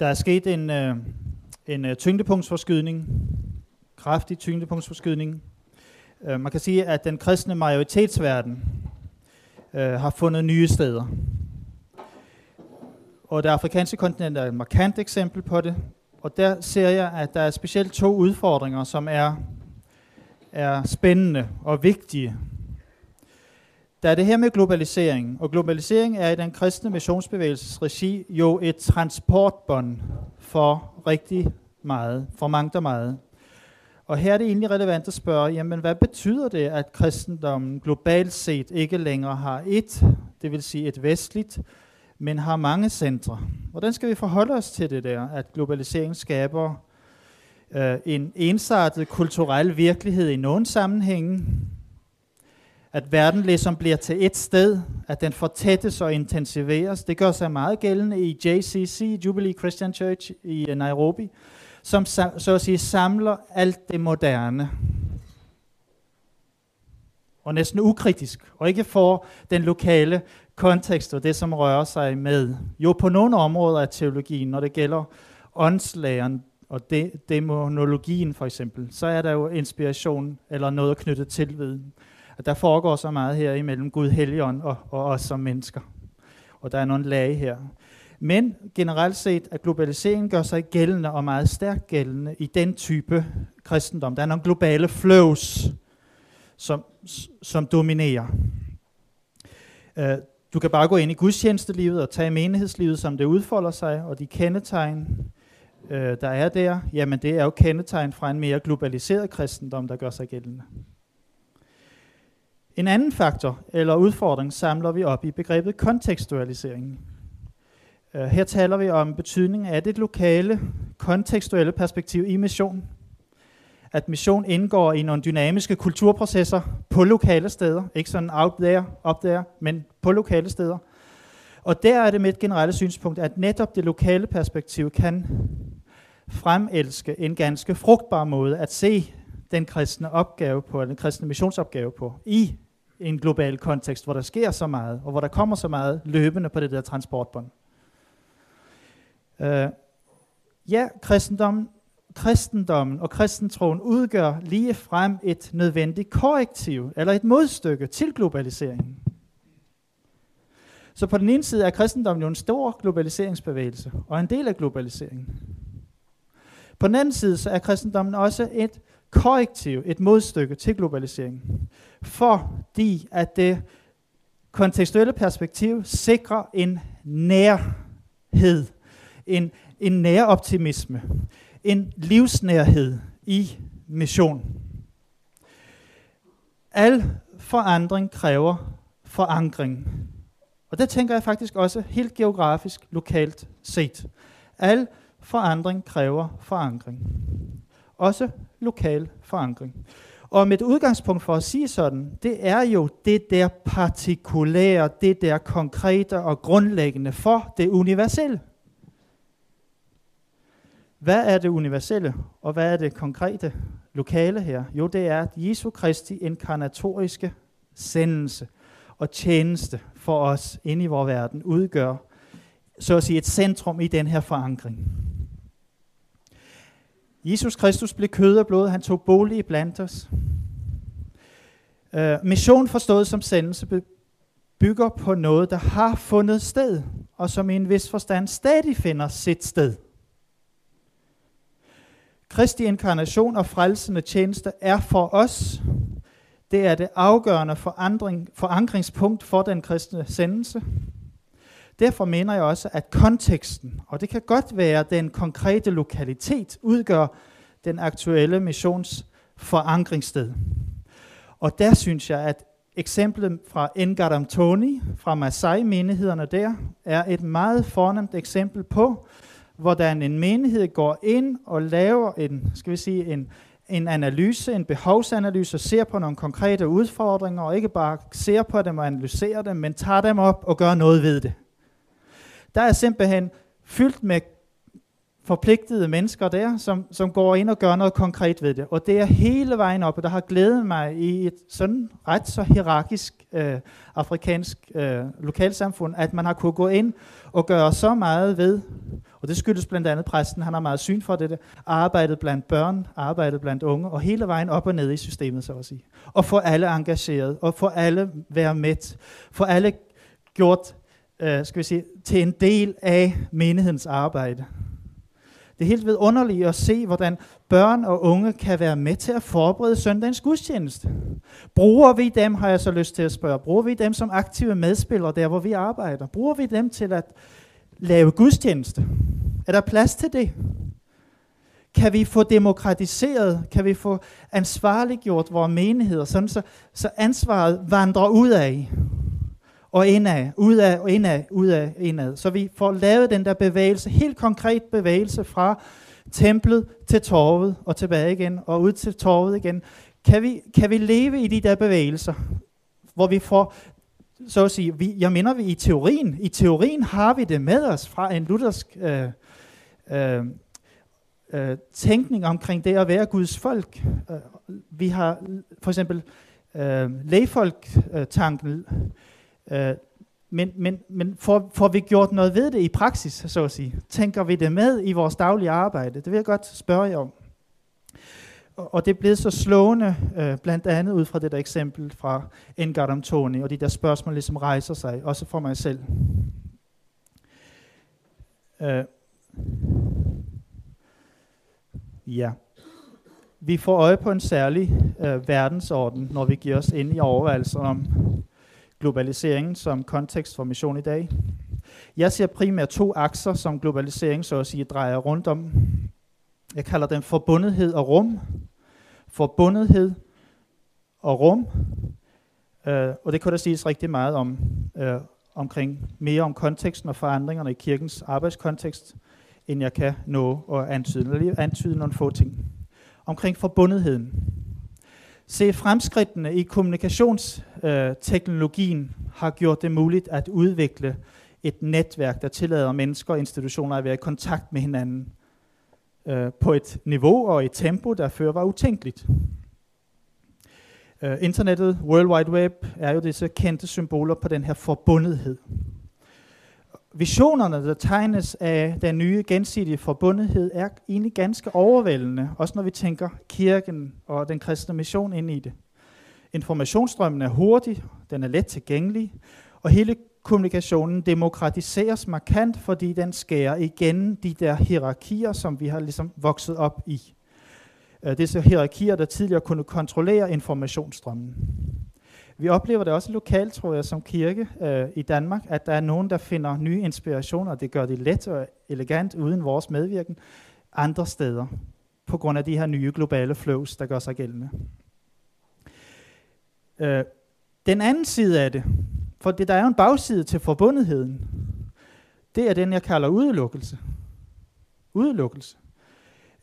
Der er sket en tyngdepunktsforskydning, kraftig tyngdepunktsforskydning. Man kan sige, at den kristne majoritetsverden har fundet nye steder. Og det afrikanske kontinent er et markant eksempel på det. Og der ser jeg, at der er specielt to udfordringer, som er spændende og vigtige. Der er det her med globalisering, og globalisering er i den kristne missionsbevægelses regi jo et transportbånd for rigtig meget, for mangt og meget. Og her er det egentlig relevant at spørge, jamen hvad betyder det, at kristendommen globalt set ikke længere har et, det vil sige et vestligt, men har mange centre? Hvordan skal vi forholde os til det der, at globalisering skaber en ensartet kulturel virkelighed i nogen sammenhænge? At verden ligesom bliver til et sted, at den fortættes og intensiveres. Det gør sig meget gældende i JCC, Jubilee Christian Church i Nairobi, som så at sige samler alt det moderne. Og næsten ukritisk, og ikke får den lokale kontekst og det, som rører sig med. Jo, på nogle områder af teologien, når det gælder åndslæren og dæmonologien for eksempel, så er der jo inspiration eller noget knyttet til ved. Der foregår så meget her imellem Gud, Helligånd og os som mennesker. Og der er nogle lag her. Men generelt set, at globaliseringen gør sig gældende og meget stærkt gældende i den type kristendom. Der er nogle globale flows, som dominerer. Du kan bare gå ind i gudstjenestelivet og tage menighedslivet, som det udfolder sig, og de kendetegn, der er der, jamen det er jo kendetegn fra en mere globaliseret kristendom, der gør sig gældende. En anden faktor eller udfordring samler vi op i begrebet kontekstualiseringen. Her taler vi om betydningen af det lokale, kontekstuelle perspektiv i mission. At mission indgår i nogle dynamiske kulturprocesser på lokale steder, ikke sådan op der, men på lokale steder. Og der er det mit generelle synspunkt, at netop det lokale perspektiv kan fremelske en ganske frugtbar måde at se den kristne opgave på, eller den kristne missionsopgave på, i en global kontekst, hvor der sker så meget, og hvor der kommer så meget løbende på det der transportbånd. Ja, kristendommen og kristentroen udgør lige frem et nødvendigt korrektiv, eller et modstykke til globaliseringen. Så på den ene side er kristendommen jo en stor globaliseringsbevægelse, og en del af globaliseringen. På den anden side så er kristendommen også et korrektiv, et modstykke til globaliseringen, fordi at det kontekstuelle perspektiv sikrer en nærhed, en næroptimisme, en livsnærhed i mission. Al forandring kræver forankring. Og det tænker jeg faktisk også helt geografisk, lokalt set. Al forandring kræver forankring. Også lokal forankring. Og med et udgangspunkt for at sige sådan, det er jo det der partikulære, det der konkrete og grundlæggende for det universelle. Hvad er det universelle, og hvad er det konkrete lokale her? Jo, det er Jesu Kristi inkarnatoriske sendelse og tjeneste for os inde i vores verden udgør, så at sige, et centrum i den her forankring. Jesus Kristus blev kød og blod, han tog bolig i blandt os. Mission forstået som sendelse bygger på noget, der har fundet sted, og som i en vis forstand stadig finder sit sted. Kristi inkarnation og frelsende tjeneste er for os, det er det afgørende forankringspunkt for den kristne sendelse. Derfor mener jeg også, at konteksten, og det kan godt være, den konkrete lokalitet udgør den aktuelle missions forankringssted. Og der synes jeg, at eksemplet fra Engadam Tony, fra Maasai-menighederne der, er et meget fornemt eksempel på, hvordan en menighed går ind og laver en analyse, en behovsanalyse, og ser på nogle konkrete udfordringer, og ikke bare ser på dem og analyserer dem, men tager dem op og gør noget ved det. Der er simpelthen fyldt med forpligtede mennesker der, som går ind og gør noget konkret ved det. Og det er hele vejen op, og der har glædet mig i et sådan ret så hierarkisk afrikansk lokalsamfund, at man har kunnet gå ind og gøre så meget ved, Og det skyldes blandt andet præsten, han har meget syn for det, arbejdet blandt børn, arbejdet blandt unge, og hele vejen op og ned i systemet, så at sige. Og få alle engageret, og få alle være med, få alle gjort, til en del af menighedens arbejde. Det er helt vidunderligt at se, hvordan børn og unge kan være med til at forberede søndagens gudstjeneste. Bruger vi dem, har jeg så lyst til at spørge, bruger vi dem som aktive medspillere der, hvor vi arbejder? Bruger vi dem til at lave gudstjeneste? Er der plads til det? Kan vi få demokratiseret, kan vi få ansvarliggjort vores menigheder, sådan så ansvaret vandrer udad og indad, udad og indad, udad og indad. Så vi får lavet den der bevægelse, helt konkret bevægelse fra templet til torvet og tilbage igen og ud til torvet igen. Kan vi leve i de der bevægelser, hvor vi får, så at sige, i teorien har vi det med os fra en luthersk tænkning omkring det at være Guds folk. Vi har for eksempel lægfolk-tanken, men får vi gjort noget ved det i praksis, så at sige? Tænker vi det med i vores daglige arbejde? Det vil jeg godt spørge jer om. Og det blev så slående, blandt andet ud fra det der eksempel fra Engadam Tony, og de der spørgsmål ligesom rejser sig, også for mig selv. Vi får øje på en særlig verdensorden, når vi giver os ind i overvejelser om globaliseringen som kontekst for mission i dag. Jeg ser primært to akser, som globalisering så at sige drejer rundt om. Jeg kalder dem forbundethed og rum. Forbundethed og rum. Og det kunne der siges rigtig meget om, omkring mere om konteksten og forandringerne i kirkens arbejdskontekst, end jeg kan nå og antyde nogle få ting. Omkring forbundetheden. Se, fremskridtene i kommunikationsteknologien har gjort det muligt at udvikle et netværk, der tillader mennesker og institutioner at være i kontakt med hinanden på et niveau og et tempo, der før var utænkeligt. Internettet, World Wide Web, er jo disse kendte symboler på den her forbundethed. Visionerne, der tegnes af den nye gensidige forbundethed, er egentlig ganske overvældende, også når vi tænker kirken og den kristne mission ind i det. Informationsstrømmen er hurtig, den er let tilgængelig, og hele kommunikationen demokratiseres markant, fordi den skærer igennem de der hierarkier, som vi har ligesom vokset op i. Det er så hierarkier, der tidligere kunne kontrollere informationsstrømmen. Vi oplever det også lokalt, tror jeg, som kirke i Danmark, at der er nogen, der finder nye inspirationer, og det gør det let og elegant uden vores medvirken andre steder, på grund af de her nye globale flows, der gør sig gældende. Den anden side af det, for der er jo en bagside til forbundetheden, det er den, jeg kalder udelukkelse. Udelukkelse.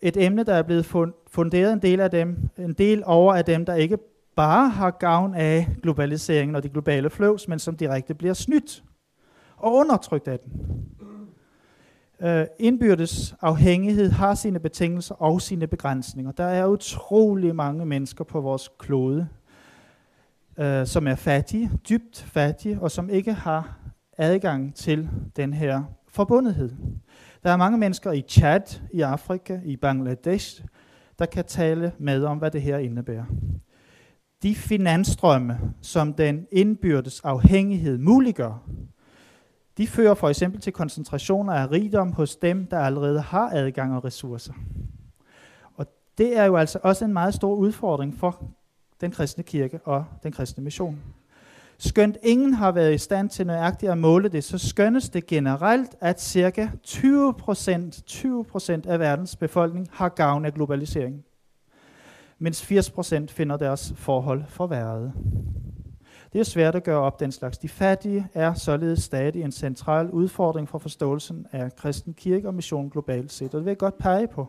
Et emne, der er blevet funderet en del over af dem, der ikke bare har gavn af globaliseringen og de globale flows, men som direkte bliver snydt og undertrykt af den. Indbyrdes afhængighed har sine betingelser og sine begrænsninger. Der er utrolig mange mennesker på vores klode, som er fattige, dybt fattige, og som ikke har adgang til den her forbundethed. Der er mange mennesker i Chad, i Afrika, i Bangladesh, der kan tale med om, hvad det her indebærer. De finansstrømme, som den indbyrdes afhængighed muliggør, de fører for eksempel til koncentrationer af rigdom hos dem, der allerede har adgang og ressourcer. Og det er jo altså også en meget stor udfordring for den kristne kirke og den kristne mission. Skønt ingen har været i stand til nøjagtigt at måle det, så skønnes det generelt, at ca. 20% af verdens befolkning har gavn af globaliseringen, mens 80% finder deres forhold forværret. Det er svært at gøre op den slags. De fattige er således stadig en central udfordring for forståelsen af kristen kirke og mission globalt set, og det vil jeg godt pege på.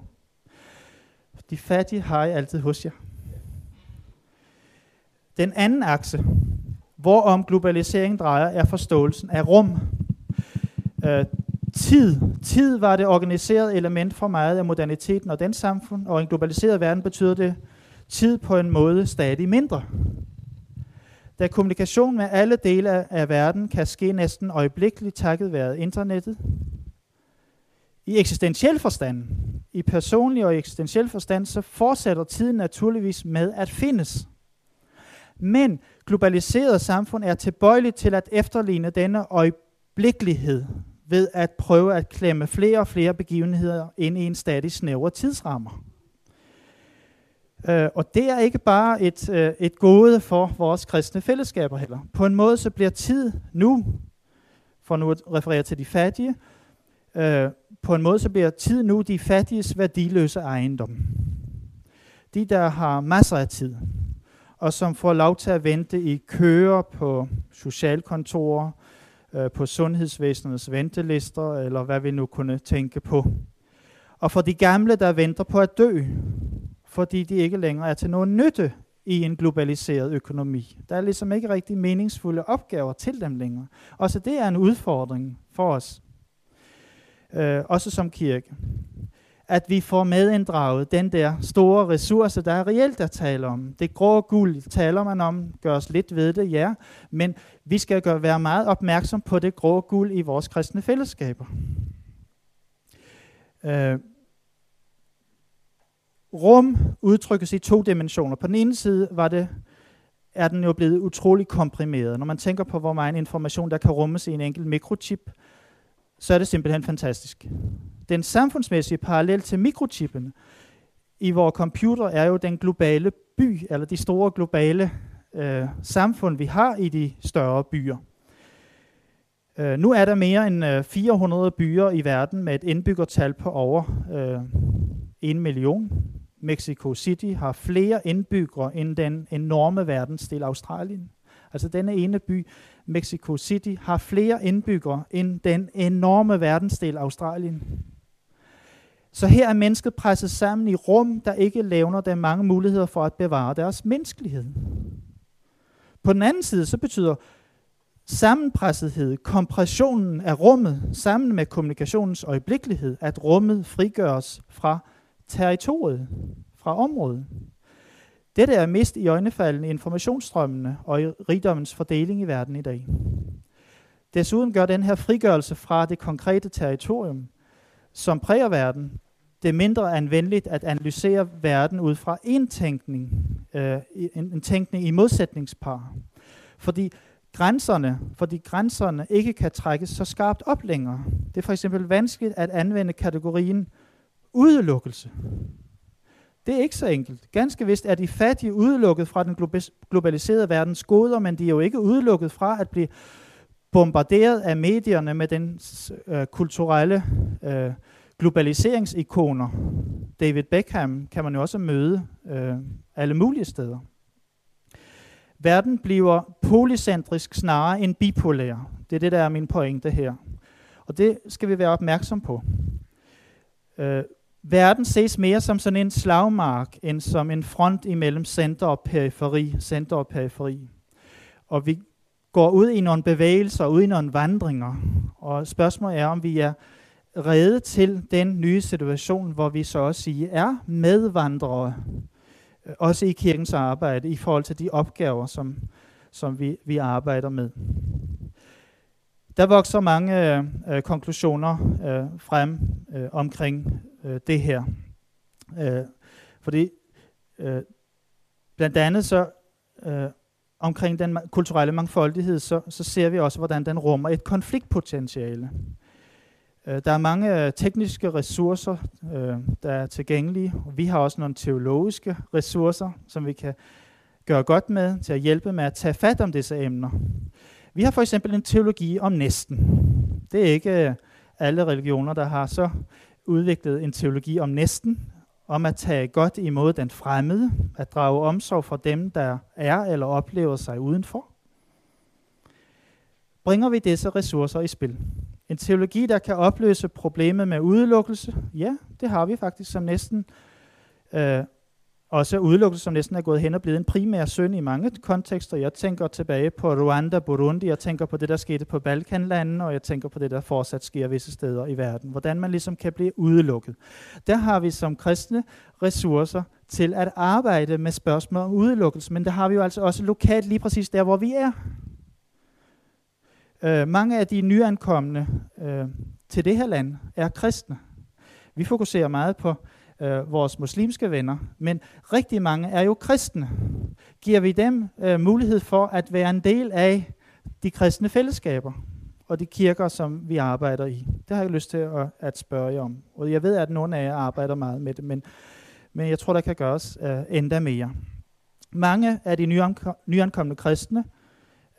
De fattige har I altid hos jer. Den anden akse, hvorom globaliseringen drejer, er forståelsen af rum. Tid. Tid var det organiserede element for meget af moderniteten og den samfund, og i en globaliseret verden betyder det tid på en måde stadig mindre. Da kommunikation med alle dele af verden kan ske næsten øjeblikkeligt takket være internettet, I eksistentiel forstand, i personlig og eksistentiel forstand, så fortsætter tiden naturligvis med at findes. Men globaliserede samfund er tilbøjelige til at efterligne denne øjeblikkelighed ved at prøve at klemme flere og flere begivenheder ind i en stadig snævre tidsrammer. Og det er ikke bare et gode for vores kristne fællesskaber heller. På en måde så bliver tid nu, for nu at referere til de fattige, på en måde så bliver tid nu de fattiges værdiløse ejendom. De, der har masser af tid, og som får lov til at vente i køer på socialkontorer, på sundhedsvæsenets ventelister, eller hvad vi nu kunne tænke på. Og for de gamle, der venter på at dø, fordi de ikke længere er til nogen nytte i en globaliseret økonomi. Der er ligesom ikke rigtig meningsfulde opgaver til dem længere. Også det er en udfordring for os, også som kirke, at vi får medinddraget den der store ressource, der er reelt at tale om. Det grå guld taler man om, gør os lidt ved det, ja, men vi skal være meget opmærksom på det grå guld i vores kristne fællesskaber. Rum udtrykkes i to dimensioner. På den ene side er den jo blevet utrolig komprimeret. Når man tænker på, hvor meget information, der kan rummes i en enkelt mikrochip, så er det simpelthen fantastisk. Den samfundsmæssige parallel til mikrochippen i vores computer er jo den globale by, eller de store globale samfund, vi har i de større byer. Nu er der mere end 400 byer i verden med et indbyggertal på over 1 million. Mexico City har flere indbyggere end den enorme verdensdel Australien. Altså denne ene by, Mexico City, har flere indbyggere end den enorme verdensdel Australien. Så her er mennesket presset sammen i rum, der ikke levner dem mange muligheder for at bevare deres menneskelighed. På den anden side så betyder sammenpressethed, kompressionen af rummet, sammen med kommunikationens øjeblikkelighed, at rummet frigøres fra territoriet, fra området. Dette er mest iøjnefaldende informationsstrømmene og i rigdommens fordeling i verden i dag. Desuden gør den her frigørelse fra det konkrete territorium, som præger verden, det mindre anvendeligt at analysere verden ud fra en tænkning i modsætningspar. Fordi grænserne ikke kan trækkes så skarpt op længere. Det er for eksempel vanskeligt at anvende kategorien udelukkelse. Det er ikke så enkelt. Ganske vist er de fattige udelukket fra den globaliserede verdens goder, men de er jo ikke udelukket fra at blive bombarderet af medierne med den kulturelle globaliseringsikoner. David Beckham kan man jo også møde alle mulige steder. Verden bliver polycentrisk snarere end bipolær. Det er det, der er min pointe her. Og det skal vi være opmærksom på. Verden ses mere som sådan en slagmark, end som en front imellem center og periferi. Og vi går ud i nogle bevægelser, ud i nogle vandringer. Og spørgsmålet er, om vi er rede til den nye situation, hvor vi så at sige er medvandrere. Også i kirkens arbejde, i forhold til de opgaver, som vi arbejder med. Der vokser mange konklusioner frem omkring det her. Fordi blandt andet så omkring den kulturelle mangfoldighed, så ser vi også, hvordan den rummer et konfliktpotentiale. Der er mange tekniske ressourcer, der er tilgængelige. Vi har også nogle teologiske ressourcer, som vi kan gøre godt med til at hjælpe med at tage fat om disse emner. Vi har for eksempel en teologi om næsten. Det er ikke alle religioner, der har så udviklet en teologi om næsten, om at tage godt imod den fremmede, at drage omsorg for dem, der er eller oplever sig udenfor. Bringer vi disse ressourcer i spil? En teologi, der kan opløse problemet med udelukkelse. Ja, det har vi faktisk som næsten. Også udelukkelse, som næsten er gået hen og blevet en primær synd i mange kontekster. Jeg tænker tilbage på Rwanda, Burundi, jeg tænker på det, der skete på Balkanlandene, og jeg tænker på det, der fortsat sker visse steder i verden. Hvordan man ligesom kan blive udelukket. Der har vi som kristne ressourcer til at arbejde med spørgsmål om udelukkelse, men der har vi jo altså også lokalt lige præcis der, hvor vi er. Mange af de nyankomne til det her land er kristne. Vi fokuserer meget på vores muslimske venner, men rigtig mange er jo kristne. Giver vi dem mulighed for at være en del af de kristne fællesskaber og de kirker, som vi arbejder i? Det har jeg lyst til at spørge jer om. Og jeg ved, at nogle af jer arbejder meget med det, men jeg tror, der kan gøres endda mere. Mange af de nyankomne kristne,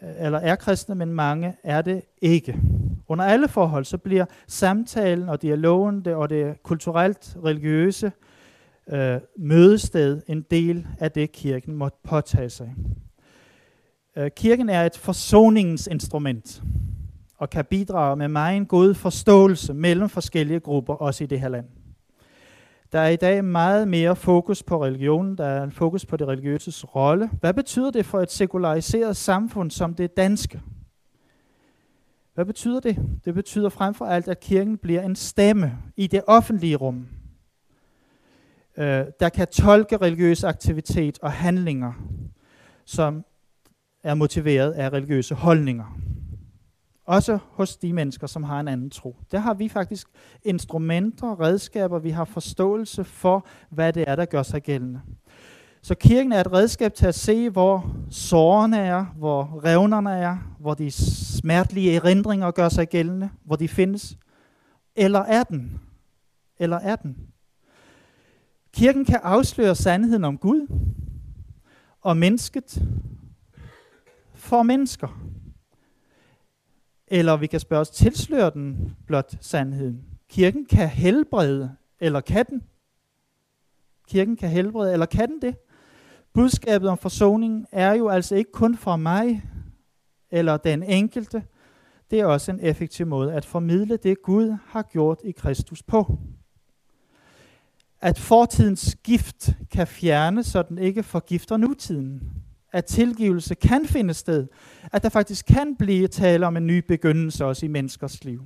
eller er kristne, men mange er det ikke. Under alle forhold, så bliver samtalen og dialogen og det kulturelt religiøse mødested en del af det, kirken måtte påtage sig. Kirken er et forsoningens instrument og kan bidrage med meget god forståelse mellem forskellige grupper, også i det her land. Der er i dag meget mere fokus på religionen, der er en fokus på det religiøse rolle. Hvad betyder det for et sekulariseret samfund som det danske? Hvad betyder det? Det betyder frem for alt, at kirken bliver en stemme i det offentlige rum, der kan tolke religiøs aktivitet og handlinger, som er motiveret af religiøse holdninger. Også hos de mennesker, som har en anden tro. Der har vi faktisk instrumenter, redskaber, vi har forståelse for, hvad det er, der gør sig gældende. Så kirken er et redskab til at se, hvor sårene er, hvor revnerne er, hvor de smertelige erindringer gør sig gældende, hvor de findes. Eller er den? Kirken kan afsløre sandheden om Gud og mennesket for mennesker. Eller vi kan spørge os, tilslører den blot sandheden? Kirken kan helbrede, eller kan den? Kirken kan helbrede, eller kan den det? Budskabet om forsoningen er jo altså ikke kun for mig, eller den enkelte. Det er også en effektiv måde at formidle det, Gud har gjort i Kristus på. At fortidens gift kan fjernes, så den ikke forgifter nutiden. At tilgivelse kan finde sted, at der faktisk kan blive tale om en ny begyndelse også i menneskers liv.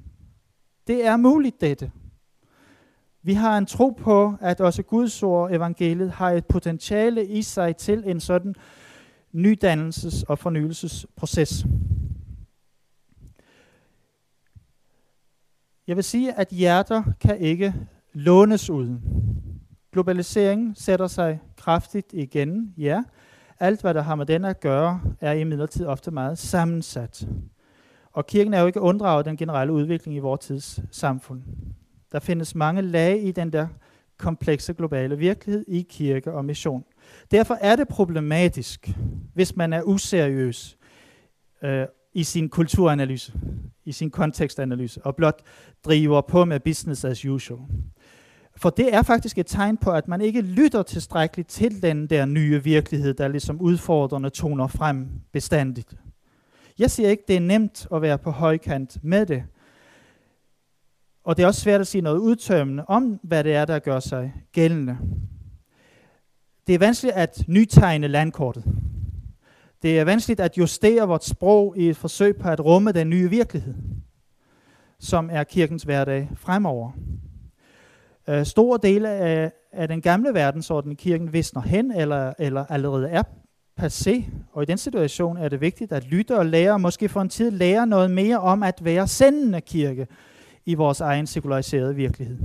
Det er muligt dette. Vi har en tro på, at også Guds ord, evangeliet, har et potentiale i sig til en sådan nydannelses- og fornyelsesproces. Jeg vil sige, at hjerter kan ikke lånes ud. Globaliseringen sætter sig kraftigt igen, ja. Alt, hvad der har med den at gøre, er imidlertid ofte meget sammensat. Og kirken er jo ikke unddraget den generelle udvikling i vores tids samfund. Der findes mange lag i den der komplekse globale virkelighed i kirke og mission. Derfor er det problematisk, hvis man er useriøs i sin kulturanalyse, i sin kontekstanalyse, og blot driver på med business as usual. For det er faktisk et tegn på, at man ikke lytter tilstrækkeligt til den der nye virkelighed, der ligesom udfordrende toner frem bestandigt. Jeg siger ikke, det er nemt at være på højkant med det. Og det er også svært at sige noget udtømmende om, hvad det er, der gør sig gældende. Det er vanskeligt at nytegne landkortet. Det er vanskeligt at justere vores sprog i et forsøg på at rumme den nye virkelighed, som er kirkens hverdag fremover. Store dele af den gamle verdensorden i kirken visner hen, eller allerede er passé, og i den situation er det vigtigt at lytte og lære, og måske for en tid lære noget mere om at være sendende kirke i vores egen sekulariserede virkelighed.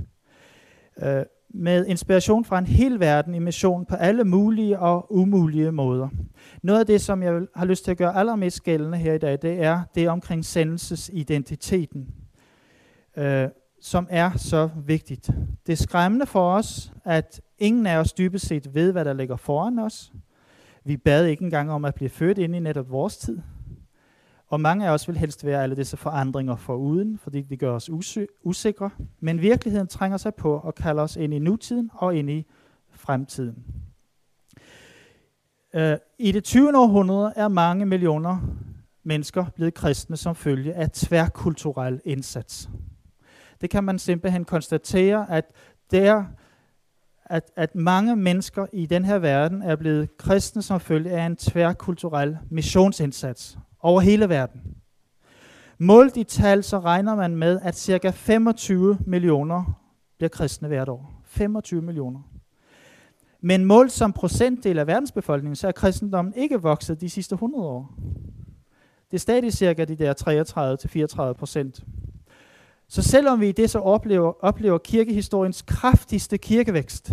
Med inspiration fra en hel verden i mission på alle mulige og umulige måder. Noget af det, som jeg har lyst til at gøre allermest gældende her i dag, det er omkring sendelsesidentiteten. Som er så vigtigt. Det er skræmmende for os, at ingen af os dybest set ved, hvad der ligger foran os. Vi bad ikke engang om at blive født ind i netop vores tid. Og mange af os vil helst være alle disse forandringer foruden, fordi det gør os usikre. Men virkeligheden trænger sig på og kalder os ind i nutiden og ind i fremtiden. I det 20. århundrede er mange millioner mennesker blevet kristne som følge af tværkulturel indsats. Det kan man simpelthen konstatere, at mange mennesker i den her verden er blevet kristne som følge af en tværkulturel missionsindsats over hele verden. Målt i tal, så regner man med, at ca. 25 millioner bliver kristne hvert år. 25 millioner. Men målt som procentdel af verdensbefolkningen, så er kristendommen ikke vokset de sidste 100 år. Det er stadig ca. de der 33-34%. Så selvom vi i det så oplever kirkehistoriens kraftigste kirkevækst,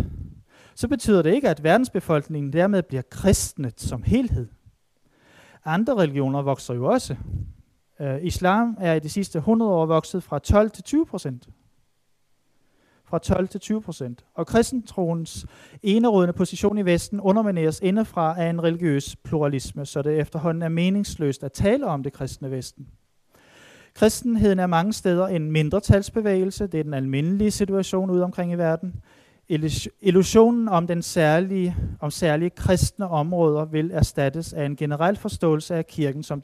så betyder det ikke, at verdensbefolkningen dermed bliver kristnet som helhed. Andre religioner vokser jo også. Islam er i de sidste 100 år vokset fra 12 til 20%. Og kristentroens enerådende position i Vesten undermineres indefra af en religiøs pluralisme, så det efterhånden er meningsløst at tale om det kristne Vesten. Kristenheden er mange steder en mindretalsbevægelse, det er den almindelige situation ude omkring i verden. Illusionen om særlige kristne områder vil erstattes af en generel forståelse af kirken som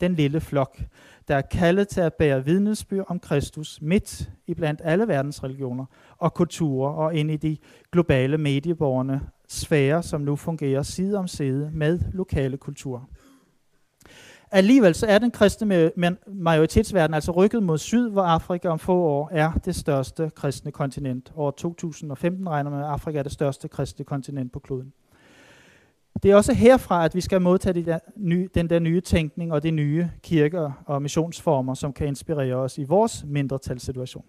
den lille flok, der er kaldet til at bære vidnesbyrd om Kristus midt i blandt alle verdens religioner og kulturer og ind i de globale medieborgerne sfære, som nu fungerer side om side med lokale kulturer. Alligevel så er den kristne majoritetsverden altså rykket mod syd, hvor Afrika om få år er det største kristne kontinent. År 2015 regner man, at Afrika er det største kristne kontinent på kloden. Det er også herfra, at vi skal modtage den der nye tænkning og de nye kirker og missionsformer, som kan inspirere os i vores mindretalssituation.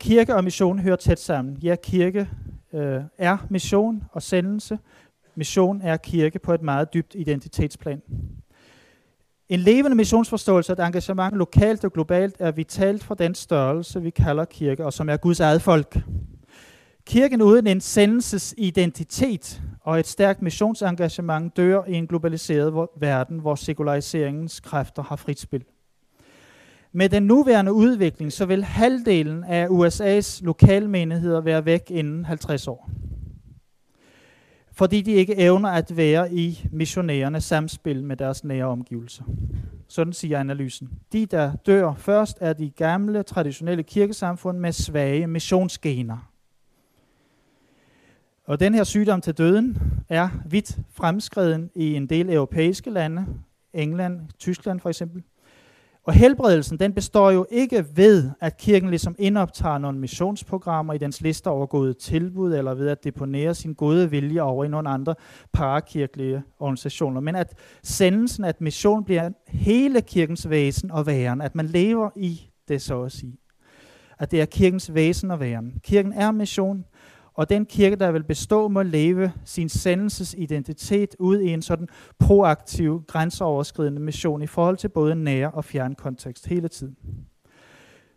Kirke og mission hører tæt sammen. Ja, kirke er mission og sendelse. Mission er kirke på et meget dybt identitetsplan. En levende missionsforståelse og et engagement lokalt og globalt er vitalt for den størrelse, vi kalder kirke, og som er Guds eget folk. Kirken uden en sendelsesidentitet og et stærkt missionsengagement dør i en globaliseret verden, hvor sekulariseringens kræfter har frit spil. Med den nuværende udvikling, så vil halvdelen af USA's lokalmenigheder være væk inden 50 år. Fordi de ikke evner at være i missionærernes samspil med deres nære omgivelser. Sådan siger analysen. De, der dør først, er de gamle, traditionelle kirkesamfund med svage missionsgener. Og den her sygdom til døden er vidt fremskreden i en del europæiske lande, England, Tyskland for eksempel. Og helbredelsen, den består jo ikke ved, at kirken ligesom indoptager nogle missionsprogrammer i dens lister over gode tilbud, eller ved at deponere sin gode vilje over i nogle andre parakirkelige organisationer, men at sendelsen, at mission bliver hele kirkens væsen og væren, at man lever i det så at sige. At det er kirkens væsen og væren. Kirken er mission, og den kirke, der vil bestå, må leve sin sendelsesidentitet ud i en sådan proaktiv, grænseoverskridende mission i forhold til både nære og fjern kontekst hele tiden.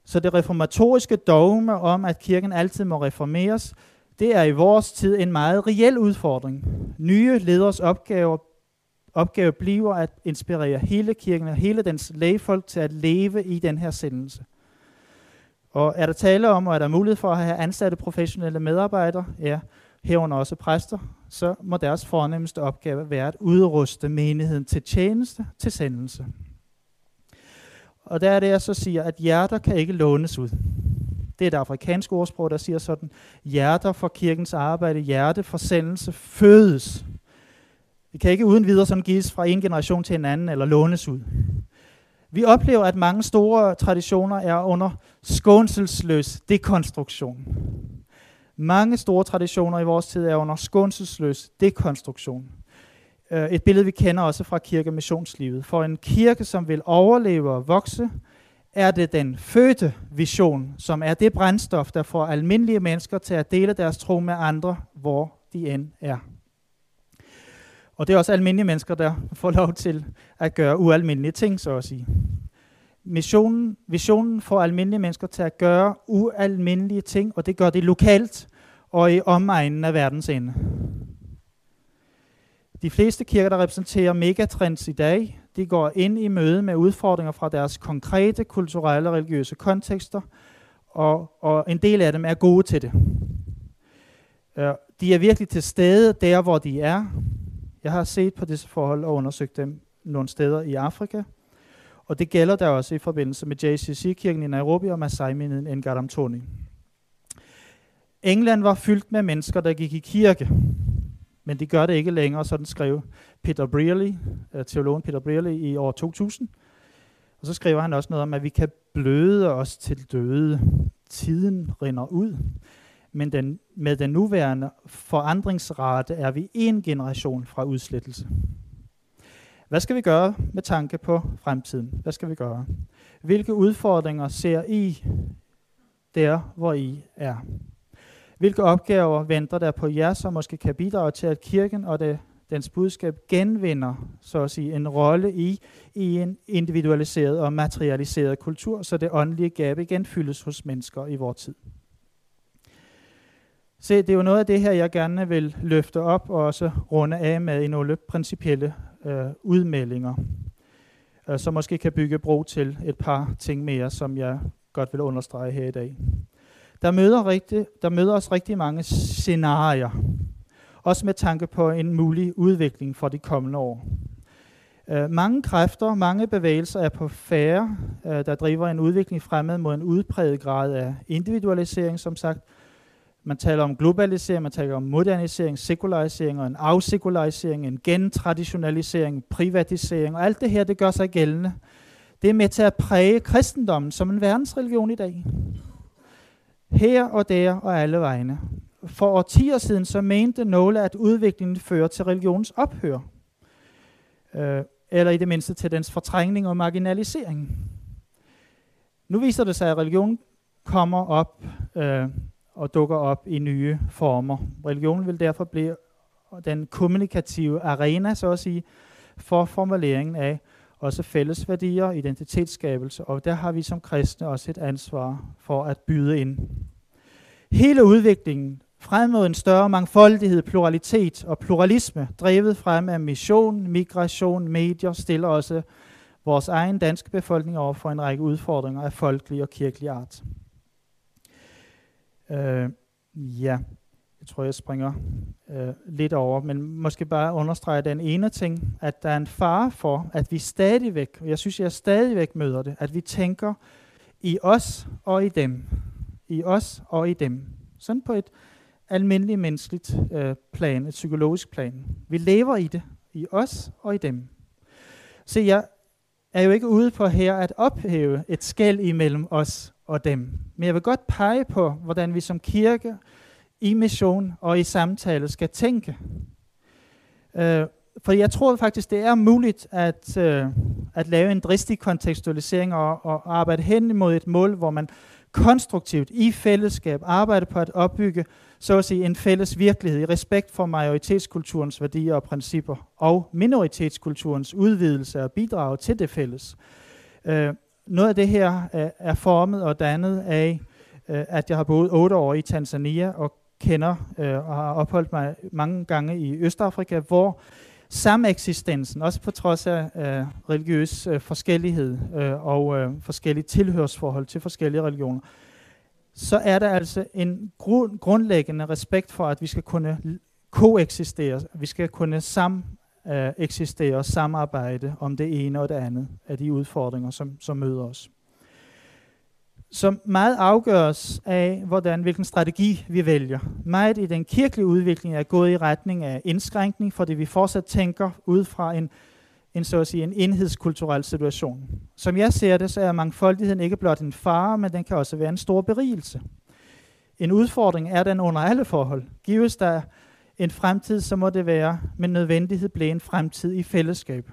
Så det reformatoriske dogme om, at kirken altid må reformeres, det er i vores tid en meget reel udfordring. Nye leders opgave bliver at inspirere hele kirken og hele dens lægefolk til at leve i den her sendelse. Og er der tale om, og er der mulighed for at have ansatte professionelle medarbejdere, ja, herunder også præster, så må deres fornemmeste opgave være at udruste menigheden til tjeneste, til sendelse. Og der er det, jeg så siger, at hjerter kan ikke lånes ud. Det er et afrikansk ordsprog, der siger sådan, hjerter for kirkens arbejde, hjerte for sendelse fødes. Det kan ikke uden videre sådan gives fra en generation til en anden, eller lånes ud. Vi oplever, at mange store traditioner er under skånselsløs dekonstruktion. Mange store traditioner i vores tid er under skånselsløs dekonstruktion. Et billede, vi kender også fra kirkemissionslivet. For en kirke, som vil overleve og vokse, er det den fødte vision, som er det brændstof, der får almindelige mennesker til at dele deres tro med andre, hvor de end er. Og det er også almindelige mennesker, der får lov til at gøre ualmindelige ting, så at sige. Visionen får almindelige mennesker til at gøre ualmindelige ting, og det gør det lokalt og i omegnen af verdens ende. De fleste kirker, der repræsenterer megatrends i dag, de går ind i møde med udfordringer fra deres konkrete kulturelle og religiøse kontekster, og en del af dem er gode til det. De er virkelig til stede der, hvor de er. Jeg har set på disse forhold og undersøgt dem nogle steder i Afrika, og det gælder der også i forbindelse med JCC-kirken i Nairobi og Maasai-menigheden Engadam Tony. England var fyldt med mennesker, der gik i kirke, men de gør det ikke længere, sådan skrev teologen Peter Brearley i år 2000. Og så skriver han også noget om, at vi kan bløde os til døde. Tiden rinder ud. Men med den nuværende forandringsrate er vi en generation fra udslettelse. Hvad skal vi gøre med tanke på fremtiden? Hvad skal vi gøre? Hvilke udfordringer ser I der, hvor I er? Hvilke opgaver venter der på jer, som måske kan bidrage til, at kirken og dens budskab genvinder så at sige, en rolle i en individualiseret og materialiseret kultur, så det åndelige gab igen fyldes hos mennesker i vor tid? Se, det er jo noget af det her, jeg gerne vil løfte op og også runde af med i nogle principielle udmeldinger, som måske kan bygge bro til et par ting mere, som jeg godt vil understrege her i dag. Der møder os rigtig mange scenarier, også med tanke på en mulig udvikling for de kommende år. Mange kræfter, mange bevægelser er på færre, der driver en udvikling fremad mod en udpræget grad af individualisering, som sagt. Man taler om globalisering, man taler om modernisering, sekularisering og en afsekularisering, en gentraditionalisering, privatisering, og alt det her, det gør sig gældende. Det er med til at præge kristendommen som en verdensreligion i dag. Her og der og alle vegne. For årtier siden så mente nogle, at udviklingen fører til religionens ophør. Eller i det mindste til dens fortrængning og marginalisering. Nu viser det sig, at religion kommer op og dukker op i nye former. Religionen vil derfor blive den kommunikative arena, så at sige, for formuleringen af også fælles værdier, identitetsskabelse, og der har vi som kristne også et ansvar for at byde ind. Hele udviklingen frem mod en større mangfoldighed, pluralitet og pluralisme, drevet frem af mission, migration, medier, stiller også vores egen danske befolkning over for en række udfordringer af folkelig og kirkelig art. Jeg tror, jeg springer lidt over, men måske bare understrege den ene ting, at der er en fare for, at vi stadigvæk, og jeg synes, jeg stadigvæk møder det, at vi tænker i os og i dem. I os og i dem. Sådan på et almindeligt menneskeligt plan, et psykologisk plan. Vi lever i det. I os og i dem. Se, jeg er jo ikke ude på her at ophæve et skel imellem os og dem. Men jeg vil godt pege på, hvordan vi som kirke i mission og i samtale skal tænke. For jeg tror faktisk, det er muligt at lave en dristig kontekstualisering og arbejde hen imod et mål, hvor man konstruktivt i fællesskab arbejder på at opbygge så at sige, en fælles virkelighed i respekt for majoritetskulturens værdier og principper og minoritetskulturens udvidelse og bidrag til det fælles. Noget af det her er formet og dannet af, at jeg har boet 8 år i Tanzania og kender og har opholdt mig mange gange i Østafrika, hvor sameksistensen, også på trods af religiøs forskellighed og forskellige tilhørsforhold til forskellige religioner, så er der altså en grundlæggende respekt for, at vi skal kunne koeksistere, vi skal kunne sameksistere og samarbejde om det ene og det andet af de udfordringer, som møder os. Som meget afgøres af, hvilken strategi vi vælger. Meget i den kirkelige udvikling er gået i retning af indskrænkning, fordi vi fortsat tænker ud fra en enhedskulturel situation. Som jeg ser det, så er mangfoldigheden ikke blot en fare, men den kan også være en stor berigelse. En udfordring er den under alle forhold. Gives der en fremtid, så må det være med nødvendighed blive en fremtid i fællesskab.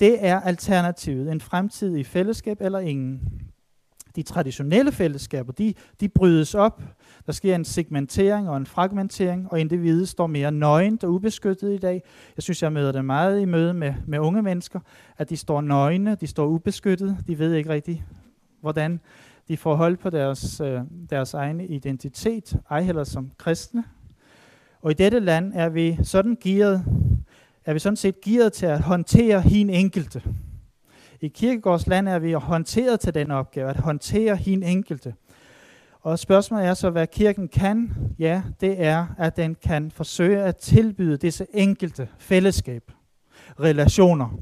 Det er alternativet. En fremtid i fællesskab eller ingen. De traditionelle fællesskaber, de brydes op. Der sker en segmentering og en fragmentering, og individet står mere nøgent og ubeskyttet i dag. Jeg synes, jeg møder det meget i møde med unge mennesker, at de står nøgne, de står ubeskyttet, de ved ikke rigtig, hvordan de får hold på deres egen identitet, ej heller som kristne. Og i dette land er vi sådan set gearet til at håndtere hin enkelte. I Kirkegårds land er vi håndteret til den opgave, at håndtere hin enkelte. Og spørgsmålet er så, hvad kirken kan? Ja, det er, at den kan forsøge at tilbyde disse enkelte fællesskab, relationer.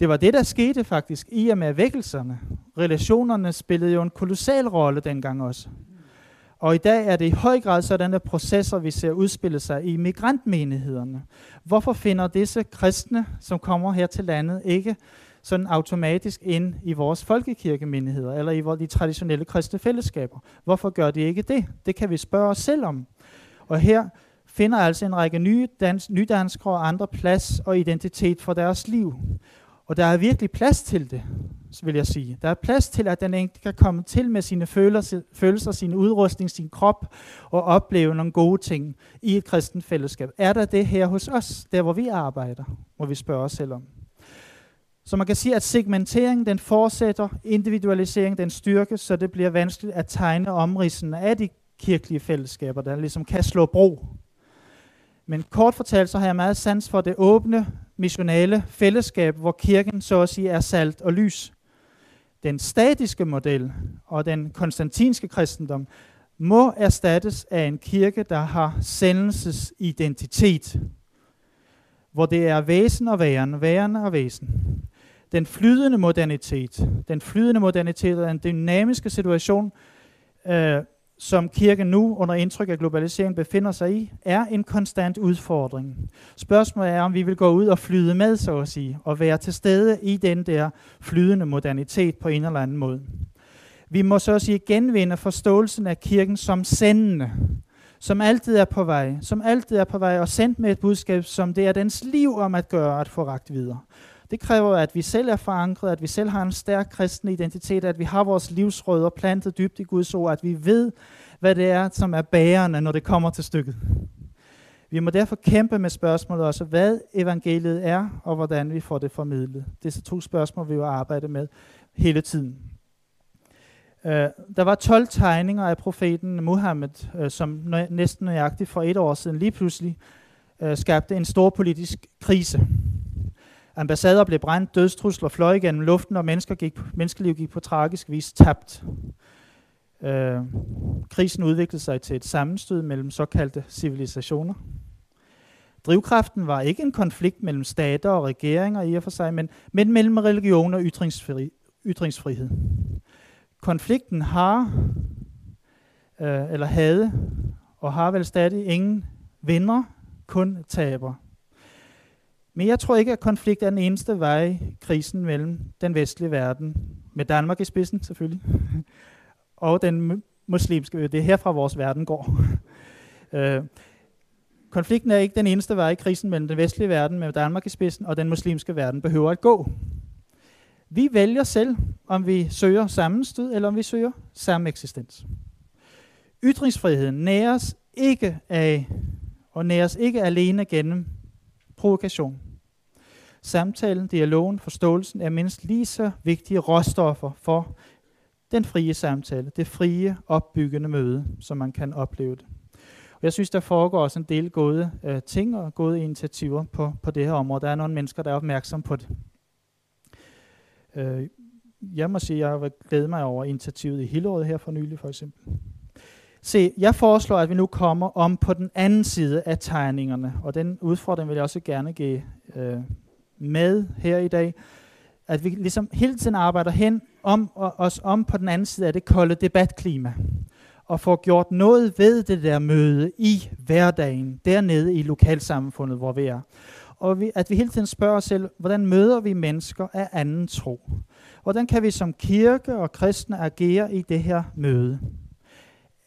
Det var det, der skete faktisk i og med vækkelserne. Relationerne spillede jo en kolossal rolle dengang også. Og i dag er det i høj grad sådanne processer, vi ser udspille sig i migrantmenighederne. Hvorfor finder disse kristne, som kommer her til landet, ikke sådan automatisk ind i vores folkekirkemenigheder, eller i de traditionelle kristne fællesskaber? Hvorfor gør de ikke det? Det kan vi spørge os selv om. Og her finder altså en række nydanskere og andre plads og identitet for deres liv. Og der er virkelig plads til det, vil jeg sige. Der er plads til, at den enkelte kan komme til med sine følelser, sin udrustning, sin krop og opleve nogle gode ting i et kristent fællesskab. Er der det her hos os, der hvor vi arbejder, må vi spørge os selv om. Så man kan sige, at segmenteringen den fortsætter, individualiseringen den styrkes, så det bliver vanskeligt at tegne omridsen af de kirkelige fællesskaber, der ligesom kan slå bro. Men kort fortalt, så har jeg meget sans for det åbne, missionale fællesskab, hvor kirken så at sige er salt og lys. Den statiske model og den konstantinske kristendom må erstattes af en kirke, der har sendelsesidentitet, hvor det er væsen og væren, væren og væsen. Den flydende modernitet, og den dynamiske situation, som kirken nu under indtryk af globaliseringen befinder sig i, er en konstant udfordring. Spørgsmålet er, om vi vil gå ud og flyde med, så at sige, og være til stede i den der flydende modernitet på en eller anden måde. Vi må så at sige genvinde forståelsen af kirken som sendende, som altid er på vej, og sendt med et budskab, som det er dens liv om at gøre, at få rakt videre. Det kræver, at vi selv er forankret, at vi selv har en stærk kristen identitet, at vi har vores livsrødder plantet dybt i Guds ord, at vi ved, hvad det er, som er bærende, når det kommer til stykket. Vi må derfor kæmpe med spørgsmålet også, hvad evangeliet er, og hvordan vi får det formidlet. Det er så to spørgsmål, vi vil arbejde med hele tiden. Der var 12 tegninger af profeten Muhammed, som næsten nøjagtigt for 1 år siden lige pludselig skabte en stor politisk krise. Ambassader blev brændt, dødstrusler fløj gennem luften, og menneskeliv gik på tragisk vis tabt. Krisen udviklede sig til et sammenstød mellem såkaldte civilisationer. Drivkraften var ikke en konflikt mellem stater og regeringer i og for sig, men mellem religion og ytringsfrihed. Konflikten havde, og har vel stadig ingen vinder, kun taber. Men jeg tror ikke, at konflikt er den eneste vej i krisen mellem den vestlige verden, med Danmark i spidsen selvfølgelig, og den muslimske verden. Det er herfra vores verden går. Konflikten er ikke den eneste vej i krisen mellem den vestlige verden, med Danmark i spidsen, og den muslimske verden behøver at gå. Vi vælger selv, om vi søger sammenstød, eller om vi søger sameksistens. Ytringsfriheden næres ikke af, og næres ikke alene gennem provokation. Samtalen, dialogen, forståelsen er mindst lige så vigtige råstoffer for den frie samtale, det frie, opbyggende møde, som man kan opleve det. Og jeg synes, der foregår også en del gode ting og gode initiativer på det her område. Der er nogle mennesker, der er opmærksomme på det. Jeg må sige, at jeg vil glæde mig over initiativet i Hillerød her for nylig, for eksempel. Se, jeg foreslår, at vi nu kommer om på den anden side af tegningerne, og den udfordring vil jeg også gerne give med her i dag, at vi ligesom hele tiden arbejder hen om os om på den anden side af det kolde debatklima, og får gjort noget ved det der møde i hverdagen, dernede i lokalsamfundet, hvor vi er. Og at vi hele tiden spørger os selv, hvordan møder vi mennesker af anden tro? Hvordan kan vi som kirke og kristne agere i det her møde?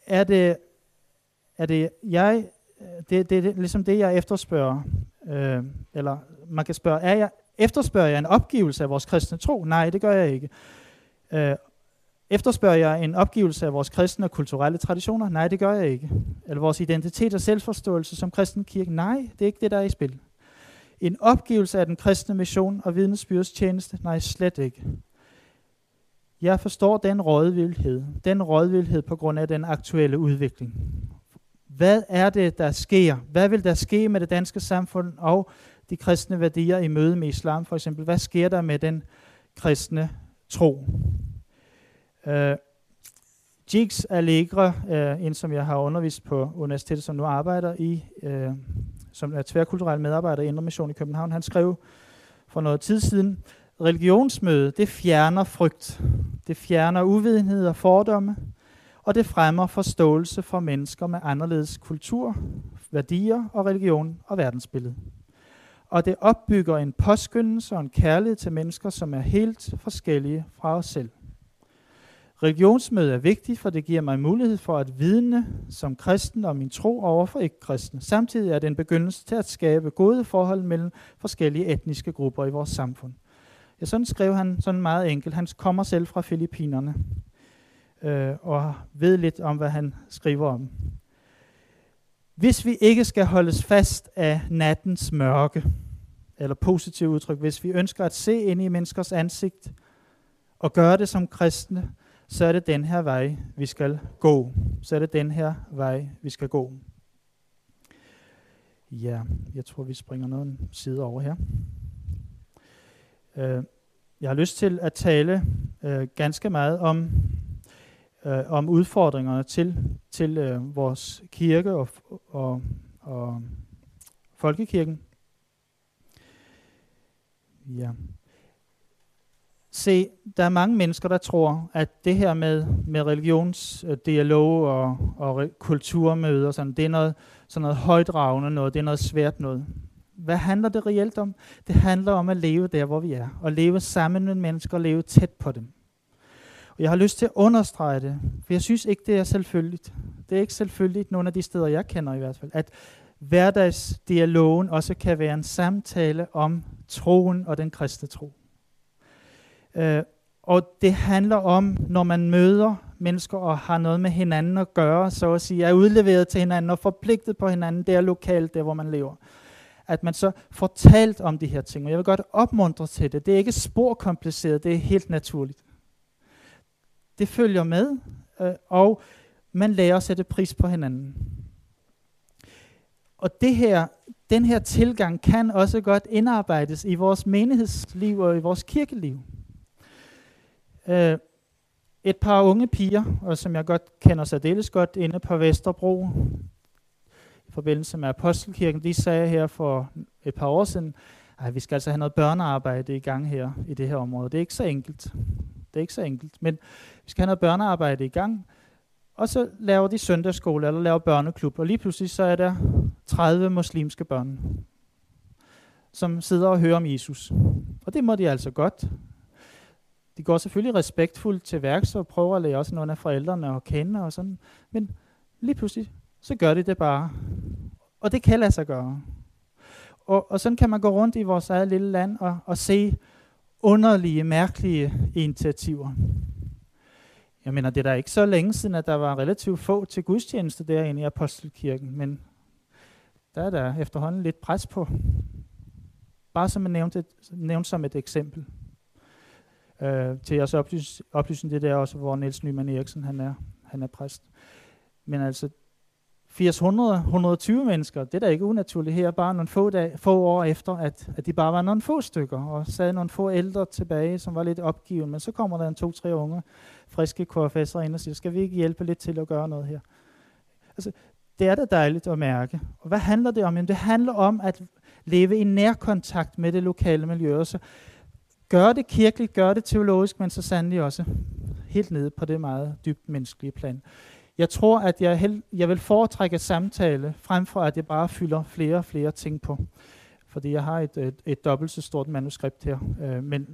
Er det ligesom det, jeg efterspørger? Eller man kan spørge, efterspørger jeg en opgivelse af vores kristne tro? Nej, det gør jeg ikke. Efterspørger jeg en opgivelse af vores kristne og kulturelle traditioner? Nej, det gør jeg ikke. Eller vores identitet og selvforståelse som kristen kirke? Nej, det er ikke det, der er i spil. En opgivelse af den kristne mission og vidnesbyrdstjeneste? Nej, slet ikke. Jeg forstår den rådvildhed. Den rådvildhed på grund af den aktuelle udvikling. Hvad er det, der sker? Hvad vil der ske med det danske samfund og de kristne værdier i møde med islam for eksempel? Hvad sker der med den kristne tro? Jigs Allegre, en som jeg har undervist på universitetet, som nu arbejder i, som er tværkulturel medarbejder i Indre Mission i København, han skrev for noget tid siden, religionsmøde, det fjerner frygt, det fjerner uvidenhed og fordomme, og det fremmer forståelse for mennesker med anderledes kultur, værdier og religion og verdensbillede. Og det opbygger en påskyndelse og en kærlighed til mennesker, som er helt forskellige fra os selv. Religionsmødet er vigtigt, for det giver mig mulighed for at vidne som kristen om min tro over for ikke-kristne. Samtidig er det en begyndelse til at skabe gode forhold mellem forskellige etniske grupper i vores samfund. Ja, sådan skrev han sådan meget enkelt. Han kommer selv fra Filippinerne og ved lidt om, hvad han skriver om. Hvis vi ikke skal holdes fast af nattens mørke, eller positivt udtryk, hvis vi ønsker at se ind i menneskers ansigt og gøre det som kristne, så er det den her vej, vi skal gå. Så er det den her vej, vi skal gå. Ja, jeg tror, vi springer noget side over her. Jeg har lyst til at tale ganske meget om udfordringerne til vores kirke og folkekirken. Ja. Se, der er mange mennesker, der tror, at det her med religionsdialog og kulturmøder, sådan, det er sådan noget højdragende noget, det er noget svært noget. Hvad handler det reelt om? Det handler om at leve der, hvor vi er, og leve sammen med mennesker og leve tæt på dem. Og jeg har lyst til at understrege det, for jeg synes ikke, det er selvfølgeligt. Det er ikke selvfølgeligt, nogen af de steder, jeg kender i hvert fald, at hverdagsdialogen også kan være en samtale om troen og den kristne tro. Og det handler om, når man møder mennesker og har noget med hinanden at gøre, så at sige, er udleveret til hinanden og forpligtet på hinanden, det er lokalt, der hvor man lever. At man så får talt om de her ting, og jeg vil godt opmuntre til det. Det er ikke sporkompliceret, det er helt naturligt. Det følger med, og man lærer at sætte pris på hinanden. Og den her tilgang kan også godt indarbejdes i vores menighedsliv og i vores kirkeliv. Et par unge piger, og som jeg godt kender særdeles godt, inde på Vesterbro, i forbindelse med Apostelkirken, de sagde her for et par år siden, at vi skal altså have noget børnearbejde i gang her i det her område. Det er ikke så enkelt. Det er ikke så enkelt, men vi skal have noget børnearbejde i gang, og så laver de søndagsskole eller laver børneklub, og lige pludselig så er der 30 muslimske børn, som sidder og hører om Jesus. Og det må de altså godt. De går selvfølgelig respektfuldt til værks og prøver at lære også nogle af forældrene at kende og sådan, men lige pludselig så gør de det bare. Og det kan lade sig gøre. Og sådan kan man gå rundt i vores eget lille land og se underlige, mærkelige initiativer. Jeg mener, det er da ikke så længe siden, at der var relativt få til gudstjeneste derinde i Apostelkirken, men der er der efterhånden lidt pres på. Bare som jeg nævnte som et eksempel. Til jeres oplysning, det der også, hvor Niels Nymann Eriksen, han er præst. Men altså 120 mennesker, det er da ikke unaturligt her, bare nogle få år efter, at de bare var nogle få stykker, og sad nogle få ældre tilbage, som var lidt opgivende, men så kommer der en 2-3 unge, friske KFS'er ind og siger, skal vi ikke hjælpe lidt til at gøre noget her? Altså, det er da dejligt at mærke. Og hvad handler det om? Jamen, det handler om at leve i nærkontakt med det lokale miljø, så gør det kirkeligt, gør det teologisk, men så sandelig også helt nede på det meget dybt menneskelige plan. Jeg tror, at jeg vil foretrække samtale, frem for at jeg bare fylder flere og flere ting på. Fordi jeg har et dobbelt så stort manuskript her, men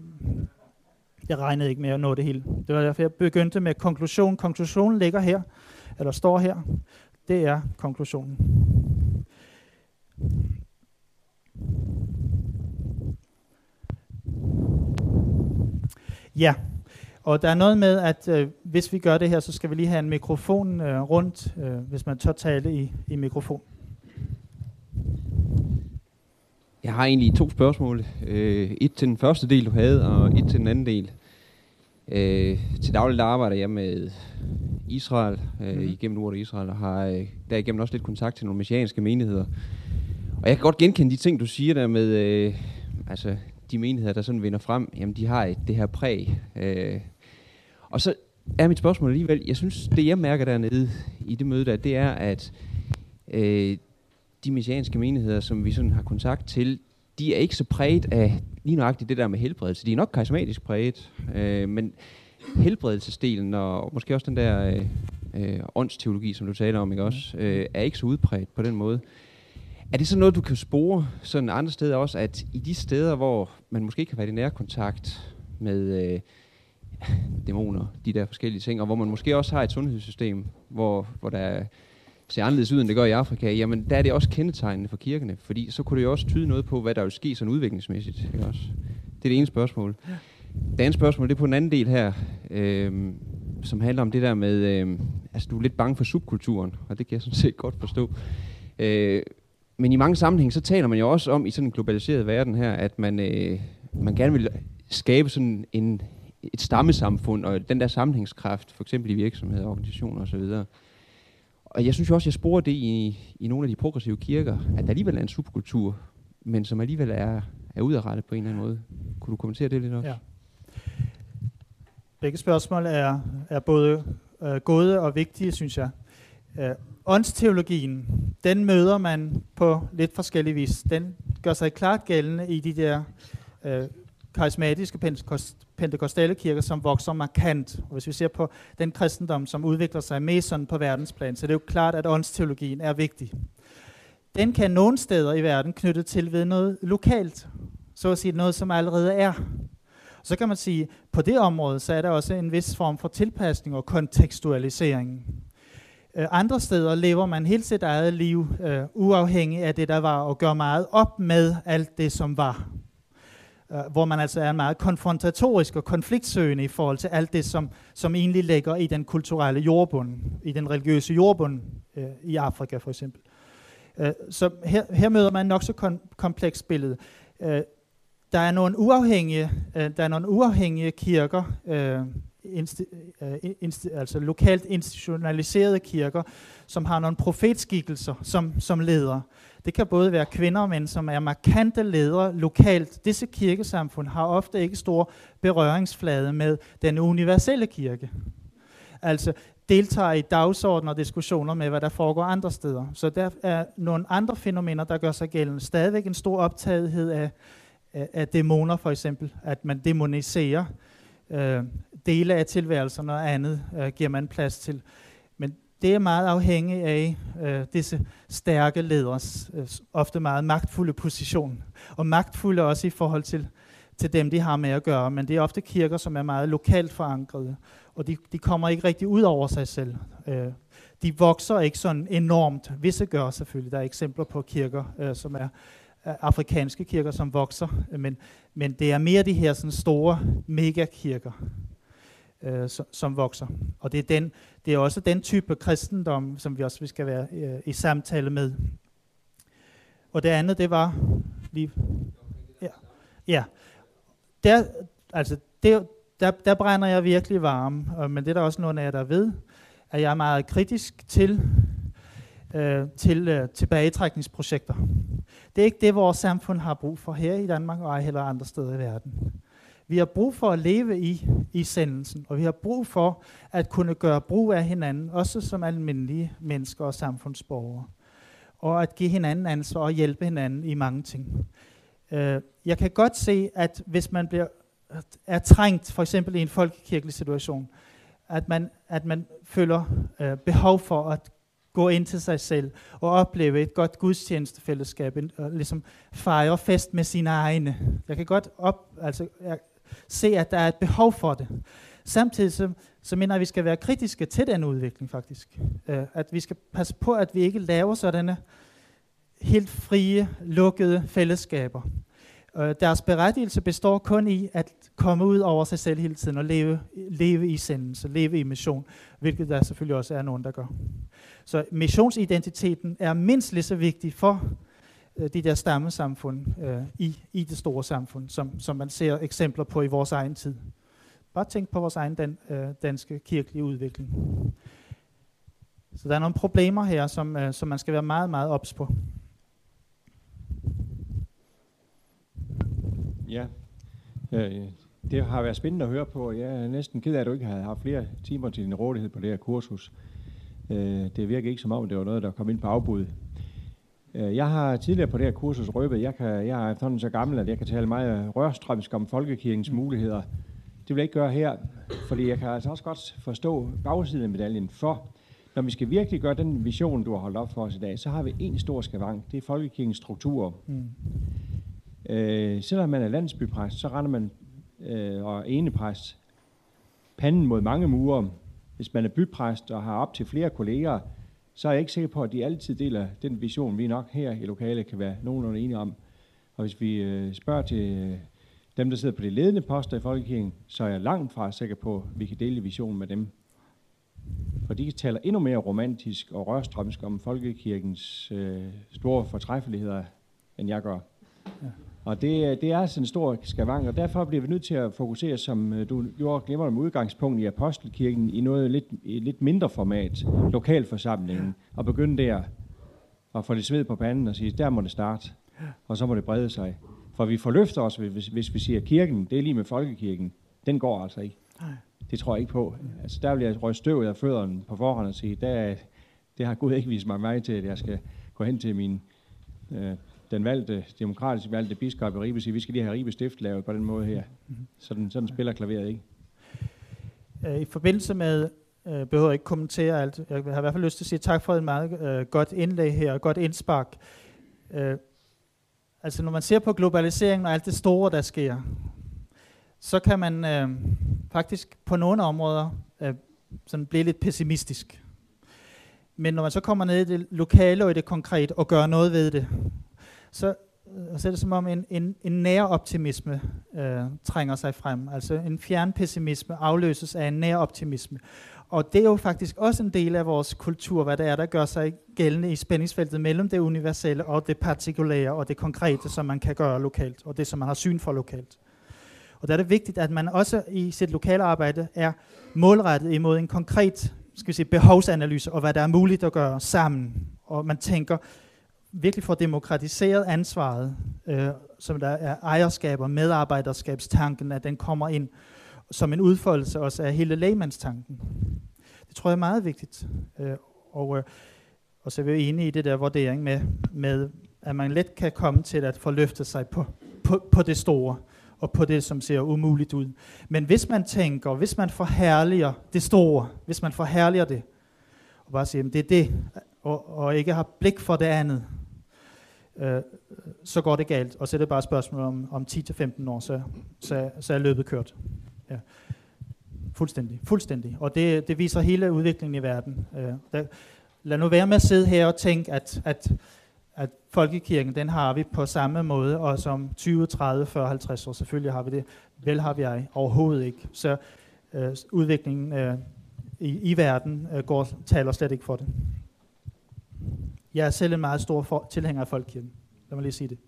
jeg regnede ikke med at nå det hele. Det var derfor, jeg begyndte med konklusion. Konklusionen ligger her, eller står her. Det er konklusionen. Ja. Og der er noget med, at hvis vi gør det her, så skal vi lige have en mikrofon rundt, hvis man tør tale i mikrofon. Jeg har egentlig 2 spørgsmål. Et til den første del, du havde, og et til den anden del. Til dagligt arbejder jeg med Israel, igennem Nord-Israel, og har derigennem også lidt kontakt til nogle messianske menigheder. Og jeg kan godt genkende de ting, du siger der med, altså de menigheder, der sådan vinder frem, jamen de har det her præg. Og så er mit spørgsmål alligevel, jeg synes, det jeg mærker dernede i det møde der, det er, at de messianske menigheder, som vi sådan har kontakt til, de er ikke så præget af lige nøjagtigt det der med helbredelse. De er nok karismatisk præget, men helbredelsesdelen og måske også den der åndsteologi, som du taler om, ikke også, er ikke så udpræget på den måde. Er det sådan noget, du kan spore sådan andre steder også, at i de steder, hvor man måske ikke har været i nærkontakt med dæmoner, de der forskellige ting, og hvor man måske også har et sundhedssystem, hvor der ser anderledes ud, end det gør i Afrika, jamen der er det også kendetegnende for kirkerne, fordi så kunne det jo også tyde noget på, hvad der vil ske sådan udviklingsmæssigt, ikke også? Det er det ene spørgsmål. Det andet spørgsmål, det er på den anden del her, som handler om det der med, altså du er lidt bange for subkulturen, og det kan jeg sådan set godt forstå. Men i mange sammenhæng, så taler man jo også om, i sådan en globaliseret verden her, at man gerne vil skabe sådan et stammesamfund, og den der sammenhængskraft, for eksempel i virksomheder, organisationer osv. Og jeg synes jo også, jeg sporer det i nogle af de progressive kirker, at der alligevel er en subkultur, men som alligevel er udrettet på en eller anden måde. Kunne du kommentere det lidt også? Ja. Begge spørgsmål er både gode og vigtige, synes jeg. Åndsteologien, den møder man på lidt forskellig vis. Den gør sig klart gældende i de der karismatiske pentekostale kirker, som vokser markant. Og hvis vi ser på den kristendom, som udvikler sig mest sådan på verdensplan, så det er jo klart, at åndsteologien er vigtig. Den kan nogle steder i verden knytte til ved noget lokalt, så at sige noget, som allerede er. Og så kan man sige, at på det område, så er der også en vis form for tilpasning og kontekstualisering. Andre steder lever man helt sit eget liv, uafhængig af det, der var, og gør meget op med alt det, som var. Hvor man altså er meget konfrontatorisk og konfliktsøgende i forhold til alt det, som egentlig ligger i den kulturelle jordbund, i den religiøse jordbund i Afrika for eksempel. Så her møder man nok så komplekst billede. Der er nogle uafhængige kirker, altså lokalt institutionaliserede kirker, som har nogle profetskikkelser som ledere. Det kan både være kvinder, men som er markante ledere lokalt. Disse kirkesamfund har ofte ikke stor berøringsflade med den universelle kirke. Altså deltager i dagsordner og diskussioner med, hvad der foregår andre steder. Så der er nogle andre fænomener, der gør sig gældende. Stadigvæk en stor optagethed af dæmoner for eksempel, at man dæmoniserer dele af tilværelsen og andet, giver man plads til. Men det er meget afhængigt af disse stærke leders ofte meget magtfulde position. Og magtfulde også i forhold til dem, de har med at gøre. Men det er ofte kirker, som er meget lokalt forankrede. Og de kommer ikke rigtig ud over sig selv. De vokser ikke sådan enormt. Visse gør selvfølgelig. Der er eksempler på kirker, som er afrikanske kirker, som vokser. Men det er mere de her sådan store megakirker, som vokser. Og det er også den type kristendom, som vi også skal være i samtale med. Og det andet, det var lige... Ja. Der brænder jeg virkelig varm, men det er der også nogle af jer, der ved, at jeg er meget kritisk til tilbagetrækningsprojekter. Det er ikke det, vores samfund har brug for her i Danmark, og ej heller andre steder i verden. Vi har brug for at leve i sendelsen, og vi har brug for at kunne gøre brug af hinanden, også som almindelige mennesker og samfundsborgere. Og at give hinanden ansvar og hjælpe hinanden i mange ting. Jeg kan godt se, at hvis man er trængt, for eksempel i en folkekirkelig situation, at man føler behov for at gå ind til sig selv og opleve et godt gudstjenestefællesskab, og ligesom fejre fest med sine egne. Jeg kan godt se, at der er et behov for det. Samtidig så mener jeg, at vi skal være kritiske til den udvikling faktisk. At vi skal passe på, at vi ikke laver sådanne helt frie, lukkede fællesskaber. Deres berettigelse består kun i at komme ud over sig selv hele tiden og leve i sendelse, leve i mission, hvilket der selvfølgelig også er nogen, der gør. Så missionsidentiteten er mindst lige så vigtig for de der stammesamfund i det store samfund, som man ser eksempler på i vores egen tid. Bare tænk på vores egen danske kirkelige udvikling. Så der er nogle problemer her, som man skal være meget, meget ops på. Ja, det har været spændende at høre på. Jeg er næsten ked af, at du ikke havde haft flere timer til din rådighed på det her kursus. Det virker ikke som om, det var noget, der kom ind på afbud. Jeg har tidligere på det her kursus røbet, jeg er efterhånden så gammel, at jeg kan tale meget rørstrømsk om folkekirkens muligheder. Det vil jeg ikke gøre her, fordi jeg kan altså også godt forstå bagsiden af medaljen. For når vi skal virkelig gøre den vision, du har holdt op for os i dag, så har vi en stor skavank. Det er folkekirkens strukturer. Selvom man er landsbypræst, så render man og enepræst. panden mod mange mure. Hvis man er bypræst og har op til flere kolleger, så er jeg ikke sikker på, at de altid deler den vision, vi nok her i lokalet kan være nogenlunde enige om. Og hvis vi spørger til dem, der sidder på de ledende poster i Folkekirken, så er jeg langt fra sikker på, at vi kan dele visionen med dem. For de taler endnu mere romantisk og rørstrømsk om Folkekirkens store fortræffeligheder, end jeg gør. Ja. Og det er sådan en stor skavank, og derfor bliver vi nødt til at fokusere, som du gjorde glimrende med udgangspunkt i Apostelkirken, i noget lidt mindre format, lokalforsamlingen, og begynde der og få det sved på panden og sige, der må det starte, og så må det brede sig. For vi forløfter os, hvis vi siger, at kirken, det er lige med Folkekirken, den går altså ikke. Det tror jeg ikke på. Altså, der vil jeg røge støvet af fødderne på forhånd og sige, det har Gud ikke vist mig til, at jeg skal gå hen til min... den valgte, demokratisk valgte biskop i Ribe siger, vi skal lige have Ribe stift lavet på den måde her. Sådan spiller klaveret, ikke? I forbindelse med, behøver jeg ikke kommentere alt, jeg har i hvert fald lyst til at sige tak for et meget godt indlæg her, og godt indspark. Altså når man ser på globaliseringen og alt det store, der sker, så kan man faktisk på nogle områder sådan blive lidt pessimistisk. Men når man så kommer ned i det lokale og i det konkret og gør noget ved det, så er det som om en nær optimisme trænger sig frem. Altså en fjern pessimisme afløses af en nær optimisme. Og det er jo faktisk også en del af vores kultur, hvad det er, der gør sig gældende i spændingsfeltet mellem det universelle og det partikulære og det konkrete, som man kan gøre lokalt, og det, som man har syn for lokalt. Og der er det vigtigt, at man også i sit lokale arbejde er målrettet imod en konkret behovsanalyse, og hvad der er muligt at gøre sammen. Og man tænker... virkelig får demokratiseret ansvaret, som der er ejerskab og medarbejderskabstanken, at den kommer ind som en udfoldelse også af hele lægmandstanken. Det tror jeg er meget vigtigt. Og så er vi jo enige i det der vurdering med, at man let kan komme til at forløfte sig på det store, og på det, som ser umuligt ud. Men hvis man tænker, hvis man forherliger det store, hvis man forherliger det, og bare siger, at det er det, og ikke har blik for det andet, så går det galt. Og så er det bare et spørgsmål om 10-15 år, så er løbet kørt. Ja. Fuldstændig. Og det viser hele udviklingen i verden. Lad nu være med at sidde her og tænke, at folkekirken, den har vi på samme måde, og som 20, 30, 40, 50 år, selvfølgelig har vi det. Vel har vi ej, overhovedet ikke. Så udviklingen i verden taler slet ikke for det. Jeg er selv en meget stor tilhænger af folkekirken. Lad mig lige sige det.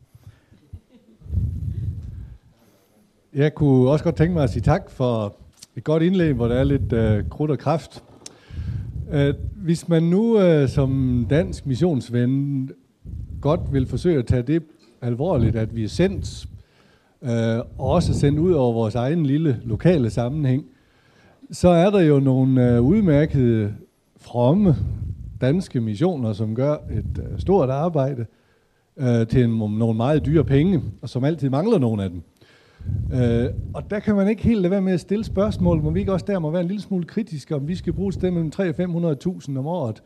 Jeg kunne også godt tænke mig at sige tak for et godt indlæg, hvor der er lidt krudt og kraft. Hvis man nu som dansk missionsven godt vil forsøge at tage det alvorligt, at vi er sendt, og også sendt ud over vores egen lille lokale sammenhæng, så er der jo nogle udmærkede fromme danske missioner, som gør et stort arbejde til nogle meget dyre penge, og som altid mangler nogle af dem. Og der kan man ikke helt lade være med at stille spørgsmål, om vi ikke også der må være en lille smule kritiske, om vi skal bruge sted mellem 300.000 og 500.000 om året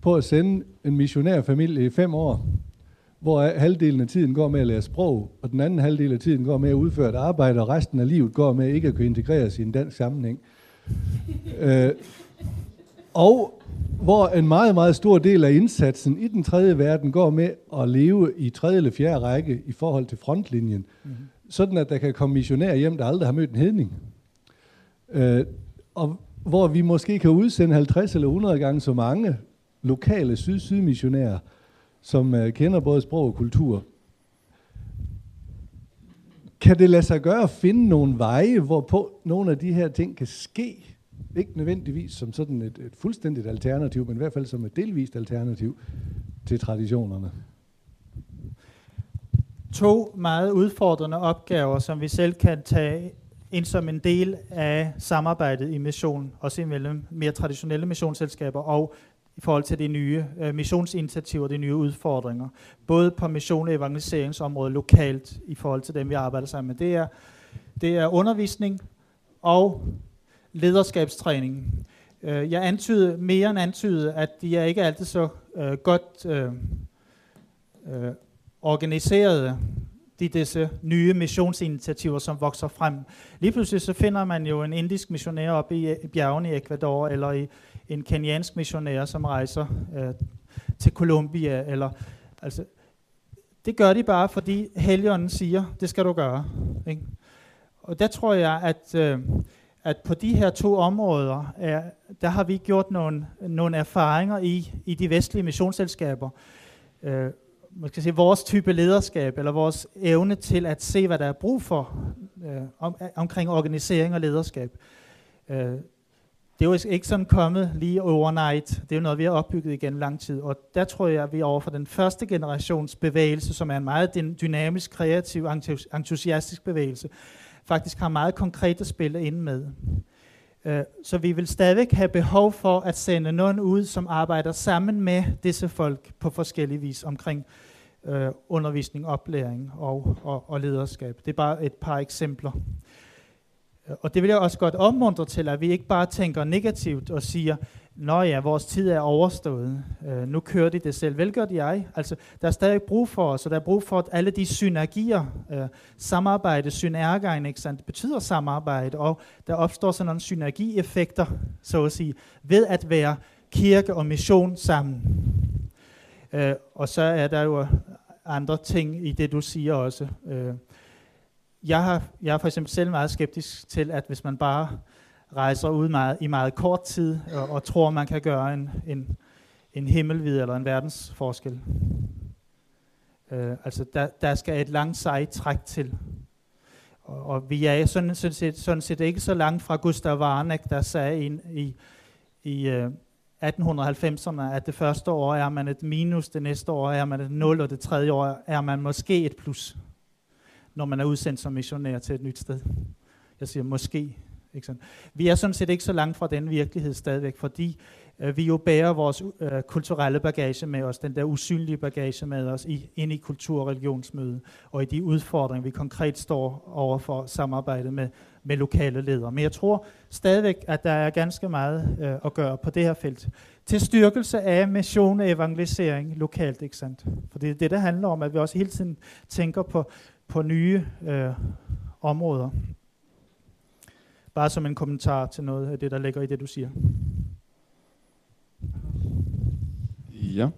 på at sende en missionærfamilie i 5 år, hvor halvdelen af tiden går med at lære sprog, og den anden halvdel af tiden går med at udføre et arbejde, og resten af livet går med ikke at kunne integreres i en dansk sammenhæng. Og hvor en meget, meget stor del af indsatsen i den tredje verden går med at leve i tredje eller fjerde række i forhold til frontlinjen, sådan at der kan komme missionærer hjem, der aldrig har mødt en hedning. Og hvor vi måske kan udsende 50 eller 100 gange så mange lokale syd-syd-missionærer, som kender både sprog og kultur. Kan det lade sig gøre at finde nogle veje, hvorpå nogle af de her ting kan ske? Ikke nødvendigvis som sådan et fuldstændigt alternativ, men i hvert fald som et delvist alternativ til traditionerne. 2 meget udfordrende opgaver, som vi selv kan tage ind som en del af samarbejdet i mission, også imellem mere traditionelle missionsselskaber og i forhold til de nye missionsinitiativer, de nye udfordringer. Både på mission- og evangeliseringsområdet lokalt i forhold til dem, vi arbejder sammen med. Det er undervisning og lederskabstræning. Jeg antydede mere end antydede, at de er ikke altid så godt organiseret i disse nye missionsinitiativer, som vokser frem. Lige pludselig så finder man jo en indisk missionær oppe i bjergene i Ecuador, eller en kenyansk missionær, som rejser til Colombia. Eller, altså, det gør de bare, fordi Helligånden siger, det skal du gøre. Ikke? Og der tror jeg, at på de her to områder, der har vi gjort nogle erfaringer i de vestlige missionsselskaber. Man skal sige, vores type lederskab, eller vores evne til at se, hvad der er brug for omkring organisering og lederskab. Det er jo ikke sådan kommet lige overnight. Det er jo noget, vi har opbygget igennem lang tid. Og der tror jeg, at vi er over for den første generations bevægelse, som er en meget dynamisk, kreativ, entusiastisk bevægelse, faktisk har meget konkrete spil inde med. Så vi vil stadigvæk have behov for at sende nogen ud, som arbejder sammen med disse folk på forskellige vis omkring undervisning, oplæring og lederskab. Det er bare et par eksempler. Og det vil jeg også godt opmuntre til, at vi ikke bare tænker negativt og siger, nå ja, vores tid er overstået, nu kører de det selv, vel gør de ej. Altså, der er stadig brug for os, og der er brug for, at alle de synergier, samarbejde, synergein, ikke sandt, det betyder samarbejde, og der opstår sådan nogle synergieffekter, så at sige, ved at være kirke og mission sammen. Og så er der jo andre ting i det, du siger også. Jeg er for eksempel selv meget skeptisk til, at hvis man bare rejser ud i meget kort tid og tror, man kan gøre en himmelvid eller en verdensforskel. Altså, der skal et langt sejt træk til. Og vi er sådan set ikke så langt fra Gustav Warnack, der sagde i 1890'erne, at det første år er man et minus, det næste år er man et 0, og det tredje år er man måske et plus, når man er udsendt som missionær til et nyt sted. Jeg siger måske. Ikke sådan. Vi er sådan set ikke så langt fra den virkelighed stadigvæk, fordi vi jo bærer vores kulturelle bagage med os, den der usynlige bagage med os ind i kultur- og religionsmødet, og i de udfordringer, vi konkret står over for samarbejde med lokale ledere. Men jeg tror stadigvæk, at der er ganske meget at gøre på det her felt. Til styrkelse af mission og evangelisering lokalt, ikke sandt? For det er det, der handler om, at vi også hele tiden tænker på nye områder. Bare som en kommentar til noget af det, der ligger i det, du siger. Ja.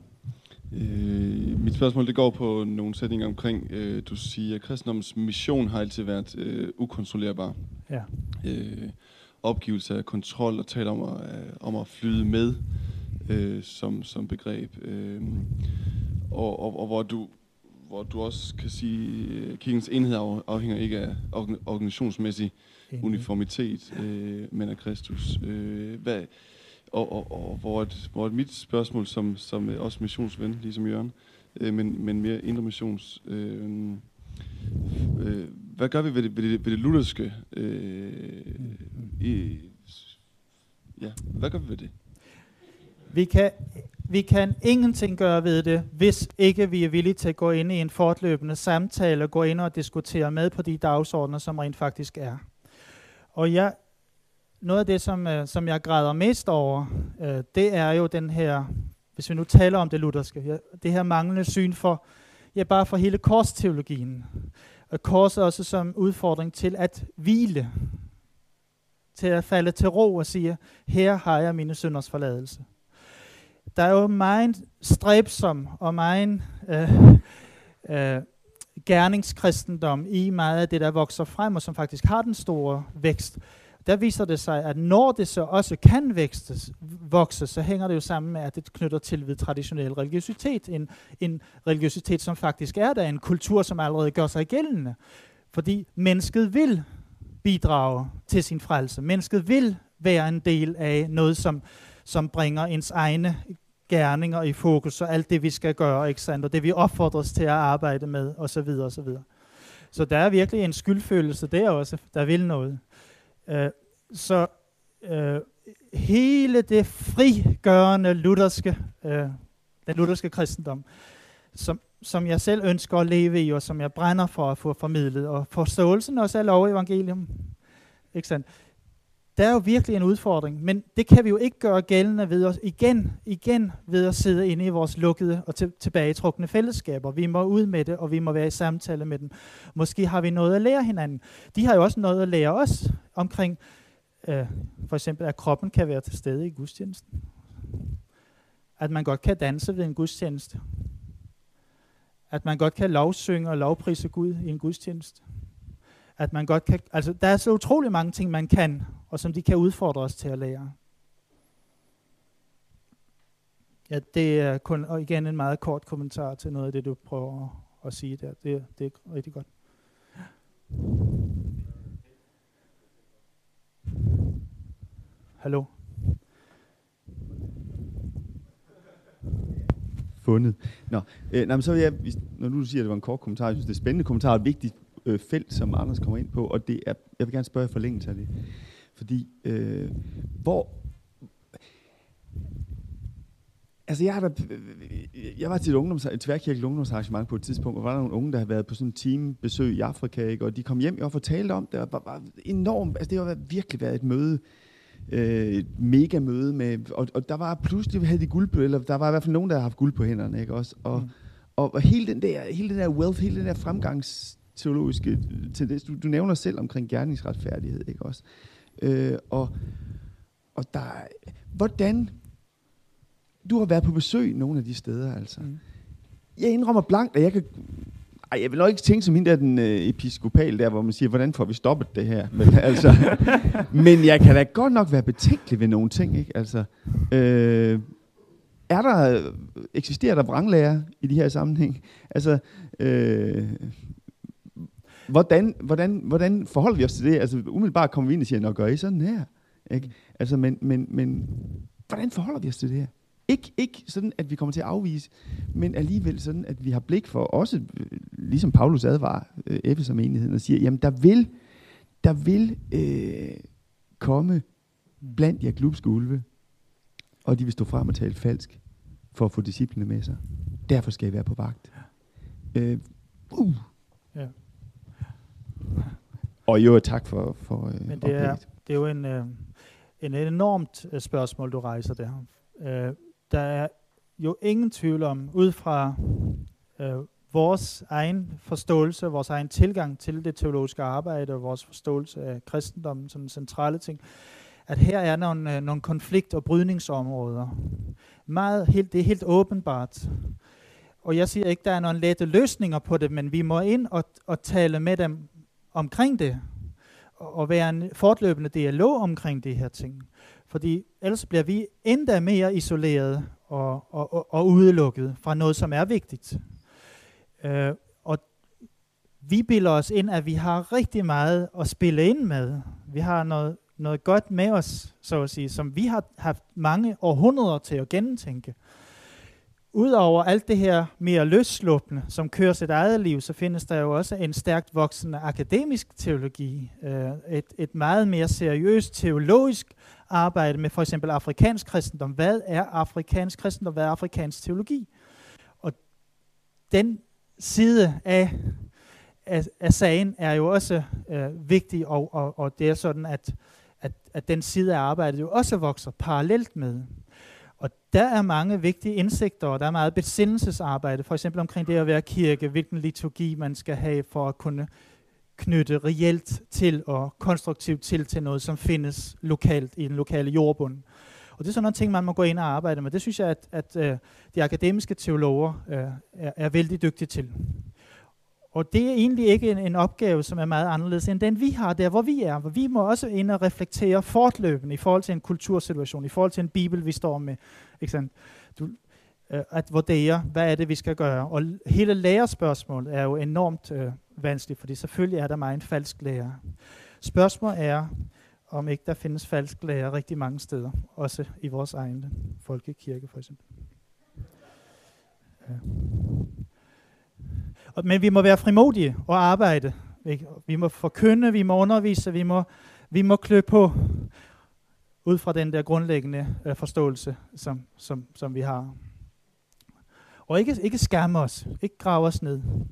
Mit spørgsmål det går på nogle sætninger omkring, du siger, at kristendommens mission har altid været ukontrollerbar. Ja. Opgivelse af kontrol og tale om at flyde med som begreb. Og hvor du også kan sige, at kirkens enhed afhænger ikke af organisationsmæssig uniformitet, men af Kristus. Hvor mit spørgsmål, som også missionsven, ligesom Jørgen, men mere indre missions, hvad gør vi ved det lutherske? Hvad gør vi ved det? Vi kan ingenting gøre ved det, hvis ikke vi er villige til at gå ind i en fortløbende samtale, gå ind og diskutere med på de dagsordener, som rent faktisk er. Og noget af det, som jeg græder mest over, det er jo den her, hvis vi nu taler om det lutherske, det her manglende syn for hele korsteologien. Og korset også som udfordring til at hvile, til at falde til ro og sige, her har jeg mine synders forladelse. Der er jo meget stræbsom og meget gerningskristendom i meget af det, der vokser frem, og som faktisk har den store vækst. Der viser det sig, at når det så også kan vokse, så hænger det jo sammen med, at det knytter til ved traditionel religiøsitet. En religiøsitet, som faktisk er der, en kultur, som allerede gør sig gældende. Fordi mennesket vil bidrage til sin frelse. Mennesket vil være en del af noget, som bringer ens egne gerninger i fokus, og alt det, vi skal gøre, ikke sandt, og det, vi opfordres til at arbejde med, osv. osv. Så der er virkelig en skyldfølelse der også, der vil noget. Hele det frigørende lutherske, den lutherske kristendom, som jeg selv ønsker at leve i, og som jeg brænder for at få formidlet, og forståelsen også af lov evangelium, ikke sandt? der er jo virkelig en udfordring, men det kan vi jo ikke gøre gældende ved os igen ved at sidde inde i vores lukkede og tilbagetrukne fællesskaber. Vi må ud med det, og vi må være i samtale med dem. Måske har vi noget at lære hinanden. De har jo også noget at lære os omkring, for eksempel at kroppen kan være til stede i gudstjenesten. At man godt kan danse ved en gudstjeneste. At man godt kan lovsynge og lovprise Gud i en gudstjeneste. At man godt kan, altså der er så utrolig mange ting, man kan, og som de kan udfordre os til at lære. Ja, det er kun, og igen en meget kort kommentar til noget af det, du prøver at sige der. Det er rigtig godt. Hallo? Fundet. Nå, så vil jeg, når du siger, at det var en kort kommentar, jeg synes, det er spændende kommentar, og et vigtigt felt, som Anders kommer ind på, og det er, jeg vil gerne spørge i forlængelse af det. Fordi, altså jeg var til et tværkirkeligt ungdomsarrangement på et tidspunkt, og var der nogle unge, der havde været på sådan en teambesøg i Afrika, ikke? Og de kom hjem og fortalte om det, og var enormt, altså det har virkelig været et møde, et mega møde med, og der var pludselig, havde de guldbød, eller der var i hvert fald nogen, der havde haft guld på hænderne, ikke også? Og hele den der wealth, hele den der fremgangsteologiske tendens, du nævner selv omkring gerningsretfærdighed, ikke også? Og der, hvordan, du har været på besøg nogle af de steder, altså. Jeg indrømmer blankt, at jeg vil nok ikke tænke som hende der, den episkopal der, hvor man siger, hvordan får vi stoppet det her? Men jeg kan da godt nok være betænkelig ved nogle ting, ikke? Altså, eksisterer der vranglærer i de her sammenhæng? Altså, hvordan forholder vi os til det? Altså, umiddelbart kommer vi ind og siger, nå, gør I sådan her? Ikke? Altså, men hvordan forholder vi os til det her? Ikke sådan, at vi kommer til at afvise, men alligevel sådan, at vi har blik for, også ligesom Paulus advarer Efesermenigheden og siger, jamen der vil komme blandt jer glubske ulve, og de vil stå frem og tale falsk, for at få disciplene med sig. Derfor skal I være på vagt. Ja. Og jo, tak for men det oplægget. Det er jo en enormt spørgsmål, du rejser der. Der er jo ingen tvivl om, ud fra vores egen forståelse, vores egen tilgang til det teologiske arbejde og vores forståelse af kristendommen som centrale ting, at her er nogle konflikt- og brydningsområder. Det er helt åbenbart. Og jeg siger ikke, der er nogle lette løsninger på det, men vi må ind og tale med dem omkring det, og være en fortløbende dialog omkring de her ting. Fordi ellers bliver vi endda mere isoleret og udelukket fra noget, som er vigtigt. Og vi bilder os ind, at vi har rigtig meget at spille ind med. Vi har noget godt med os, så at sige, som vi har haft mange århundreder til at gentænke. Udover alt det her mere løsslupne, som kører sit eget liv, så findes der jo også en stærkt voksende akademisk teologi, et meget mere seriøst teologisk arbejde med for eksempel afrikansk kristendom. Hvad er afrikansk kristendom? Hvad er afrikansk teologi? Og den side af sagen er jo også vigtig, og det er sådan, at den side af arbejdet jo også vokser parallelt med. Og der er mange vigtige indsigter, og der er meget besindelsesarbejde, for eksempel omkring det at være kirke, hvilken liturgi man skal have for at kunne knytte reelt til og konstruktivt til noget, som findes lokalt i den lokale jordbund. Og det er sådan nogle ting, man må gå ind og arbejde med. Det synes jeg, at de akademiske teologer er vældig dygtige til. Og det er egentlig ikke en opgave, som er meget anderledes end den, vi har der, hvor vi er. Hvor vi må også ind og reflektere fortløbende i forhold til en kultursituation, i forhold til en bibel, vi står med. Ikke sandt? At vurdere, hvad er det, vi skal gøre. Og hele lærerspørgsmålet er jo enormt vanskeligt, fordi selvfølgelig er der meget en falsk lærer. Spørgsmålet er, om ikke der findes falsk lærer rigtig mange steder, også i vores egne folkekirke for eksempel. Ja. Men vi må være frimodige og arbejde. Vi må forkynde, vi må undervise, vi må klø på ud fra den der grundlæggende forståelse, som vi har. Og ikke skamme os, ikke grave os ned.